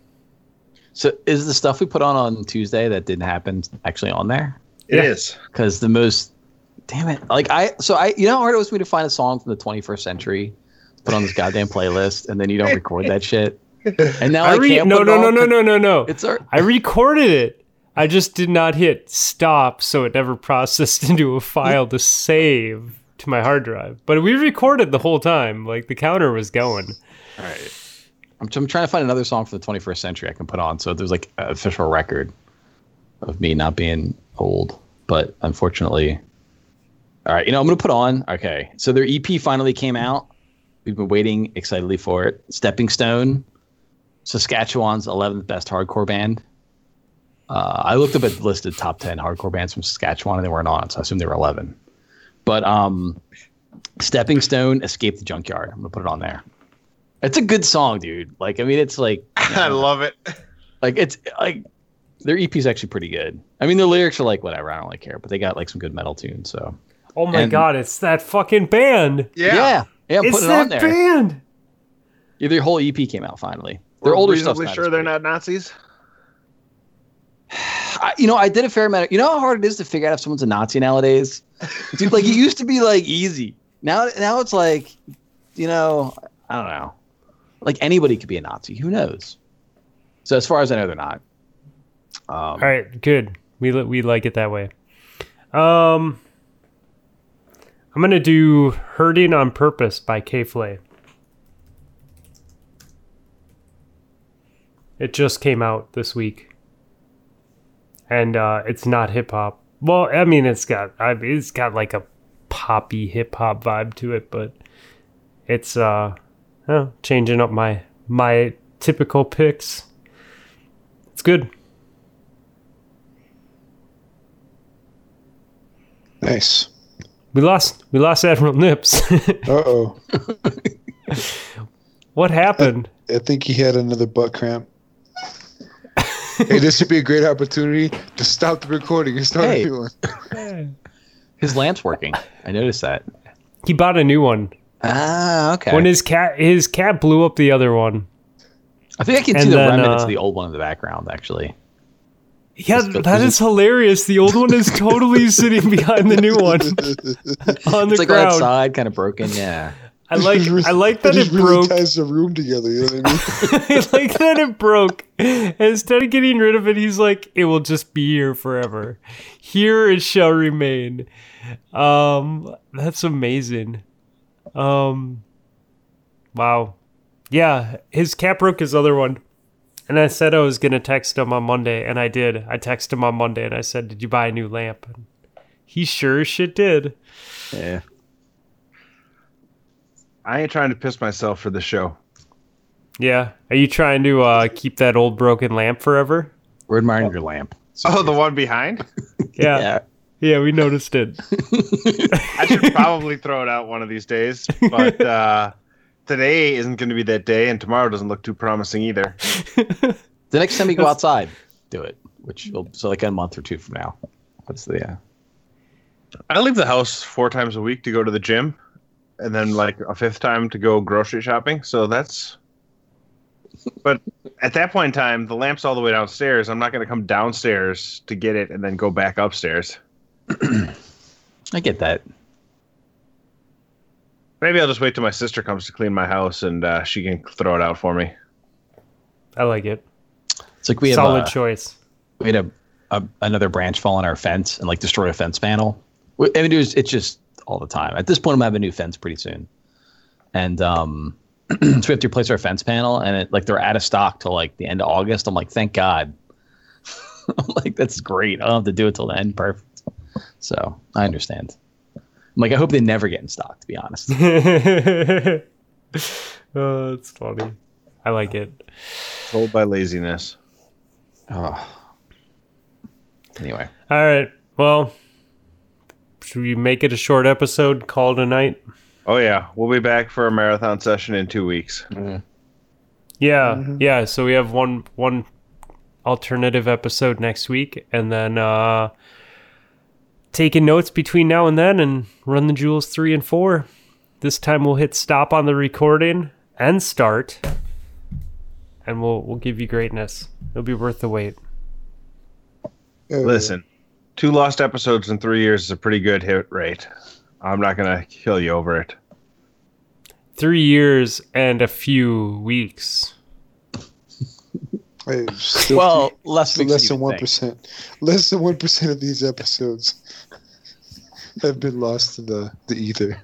So is the stuff we put on Tuesday that didn't happen actually on there? It is. Because the most... Damn it. Like, you know how hard it was for me to find a song from the 21st century to put on this goddamn playlist, and then you don't record that shit? And now No. I recorded it. I just did not hit stop, so it never processed into a file to save to my hard drive. But we recorded the whole time. Like, the counter was going. All right. I'm trying to find another song for the 21st century I can put on. So there's, like, an official record of me not being old. But, unfortunately... All right. You know, I'm going to put on... Okay. So their EP finally came out. We've been waiting excitedly for it. Stepping Stone. Saskatchewan's 11th best hardcore band. I looked up a list of top 10 hardcore bands from Saskatchewan, and they weren't on, so I assume they were 11. But Stepping Stone, Escape the Junkyard. I'm going to put it on there. It's a good song, dude. Like, I mean, it's like... I love it. Like, it's like... Their EP is actually pretty good. I mean, the lyrics are like, whatever, I don't really care. But they got like some good metal tunes, so... Oh my God, it's that fucking band. Yeah, put it on there. It's that band. Yeah, their whole EP came out finally. Their older stuff's not sure they're not Nazis? I did a fair amount of... You know how hard it is to figure out if someone's a Nazi nowadays? Dude, like, it used to be, like, easy. Now it's like, you know, I don't know. Like, anybody could be a Nazi. Who knows? So as far as I know, they're not. All right, good. We like it that way. I'm going to do Hurting on Purpose by K-Flay. It just came out this week. And it's not hip hop. Well, I mean, it's got like a poppy hip hop vibe to it, but it's changing up my typical picks. It's good. Nice. We lost Admiral Nips. Uh-oh. What happened? I think he had another butt cramp. Hey, this would be a great opportunity to stop the recording and start a new one. His lamp's working. I noticed that. He bought a new one. Ah, okay. When his cat blew up the other one. I think I can see the remnants of the old one in the background, actually. Yeah, that is hilarious. The old one is totally sitting behind the new one on the ground. It's like outside, kind of broken, yeah. I like that it broke. Really ties the room together. You know what I mean? I like that it broke. And instead of getting rid of it, he's like, "It will just be here forever. Here it shall remain." That's amazing. Wow. Yeah, his cat broke his other one, and I said I was gonna text him on Monday, and I did. I texted him on Monday, and I said, "Did you buy a new lamp?" And he sure as shit did. Yeah. I ain't trying to piss myself for the show. Yeah. Are you trying to keep that old broken lamp forever? We're admiring your lamp. So the one behind? Yeah. Yeah, we noticed it. I should probably throw it out one of these days, but today isn't going to be that day, and tomorrow doesn't look too promising either. The next time you go outside, do it, which will so like a month or two from now. That's the I leave the house 4 times a week to go to the gym. And then, like, a 5th time to go grocery shopping. So that's... But at that point in time, the lamp's all the way downstairs. I'm not going to come downstairs to get it and then go back upstairs. I get that. Maybe I'll just wait till my sister comes to clean my house and she can throw it out for me. I like it. It's like we have solid choice. We had another branch fall on our fence and, like, destroy a fence panel. I mean, it's just... all the time. At this point, I'm having a new fence pretty soon. And so we have to replace our fence panel, and they're out of stock till like the end of August. I'm like, thank God. I'm like, that's great. I don't have to do it till then. Perfect. So I understand. I'm like, I hope they never get in stock, to be honest. Oh, it's funny. I like it. Sold by laziness. Oh. Anyway. All right. Well, should we make it a short episode, call it a night? Oh, yeah. We'll be back for a marathon session in 2 weeks. Mm-hmm. Yeah, mm-hmm. Yeah. So we have one alternative episode next week, and then taking notes between now and then and Run the Jewels 3 and 4. This time we'll hit stop on the recording and start, and we'll give you greatness. It'll be worth the wait. Listen. 2 lost episodes in 3 years is a pretty good hit rate. I'm not going to kill you over it. 3 years and a few weeks. Well, less than 1%. Less than 1% of these episodes have been lost to the ether.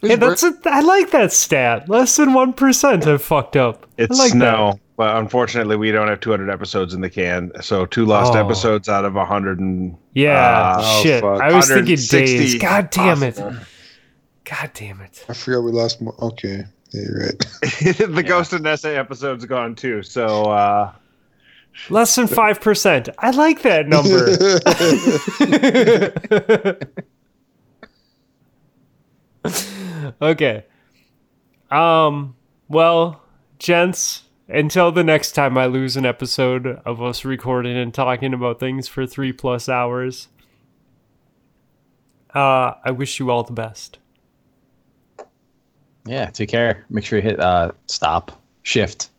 Hey, I like that stat. Less than 1% have fucked up. It's like no. That. But unfortunately, we don't have 200 episodes in the can. So 2 lost episodes out of 100 and... Yeah, shit. I was thinking days. God damn it. God damn it. I forgot we lost more. Okay. Yeah, you're right. The Ghost and Nessa episode's gone too. So... Less than 5%. I like that number. Okay. Well, gents, until the next time I lose an episode of us recording and talking about things for 3+ hours, I wish you all the best. Yeah, take care. Make sure you hit stop, shift.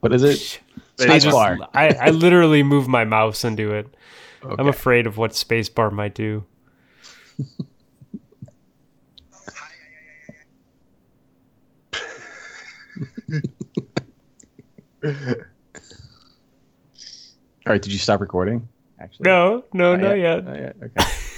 What is it? Spacebar. I literally move my mouse and do it. Okay. I'm afraid of what spacebar might do. All right, did you stop recording? Actually, no, not yet. Not yet. Okay.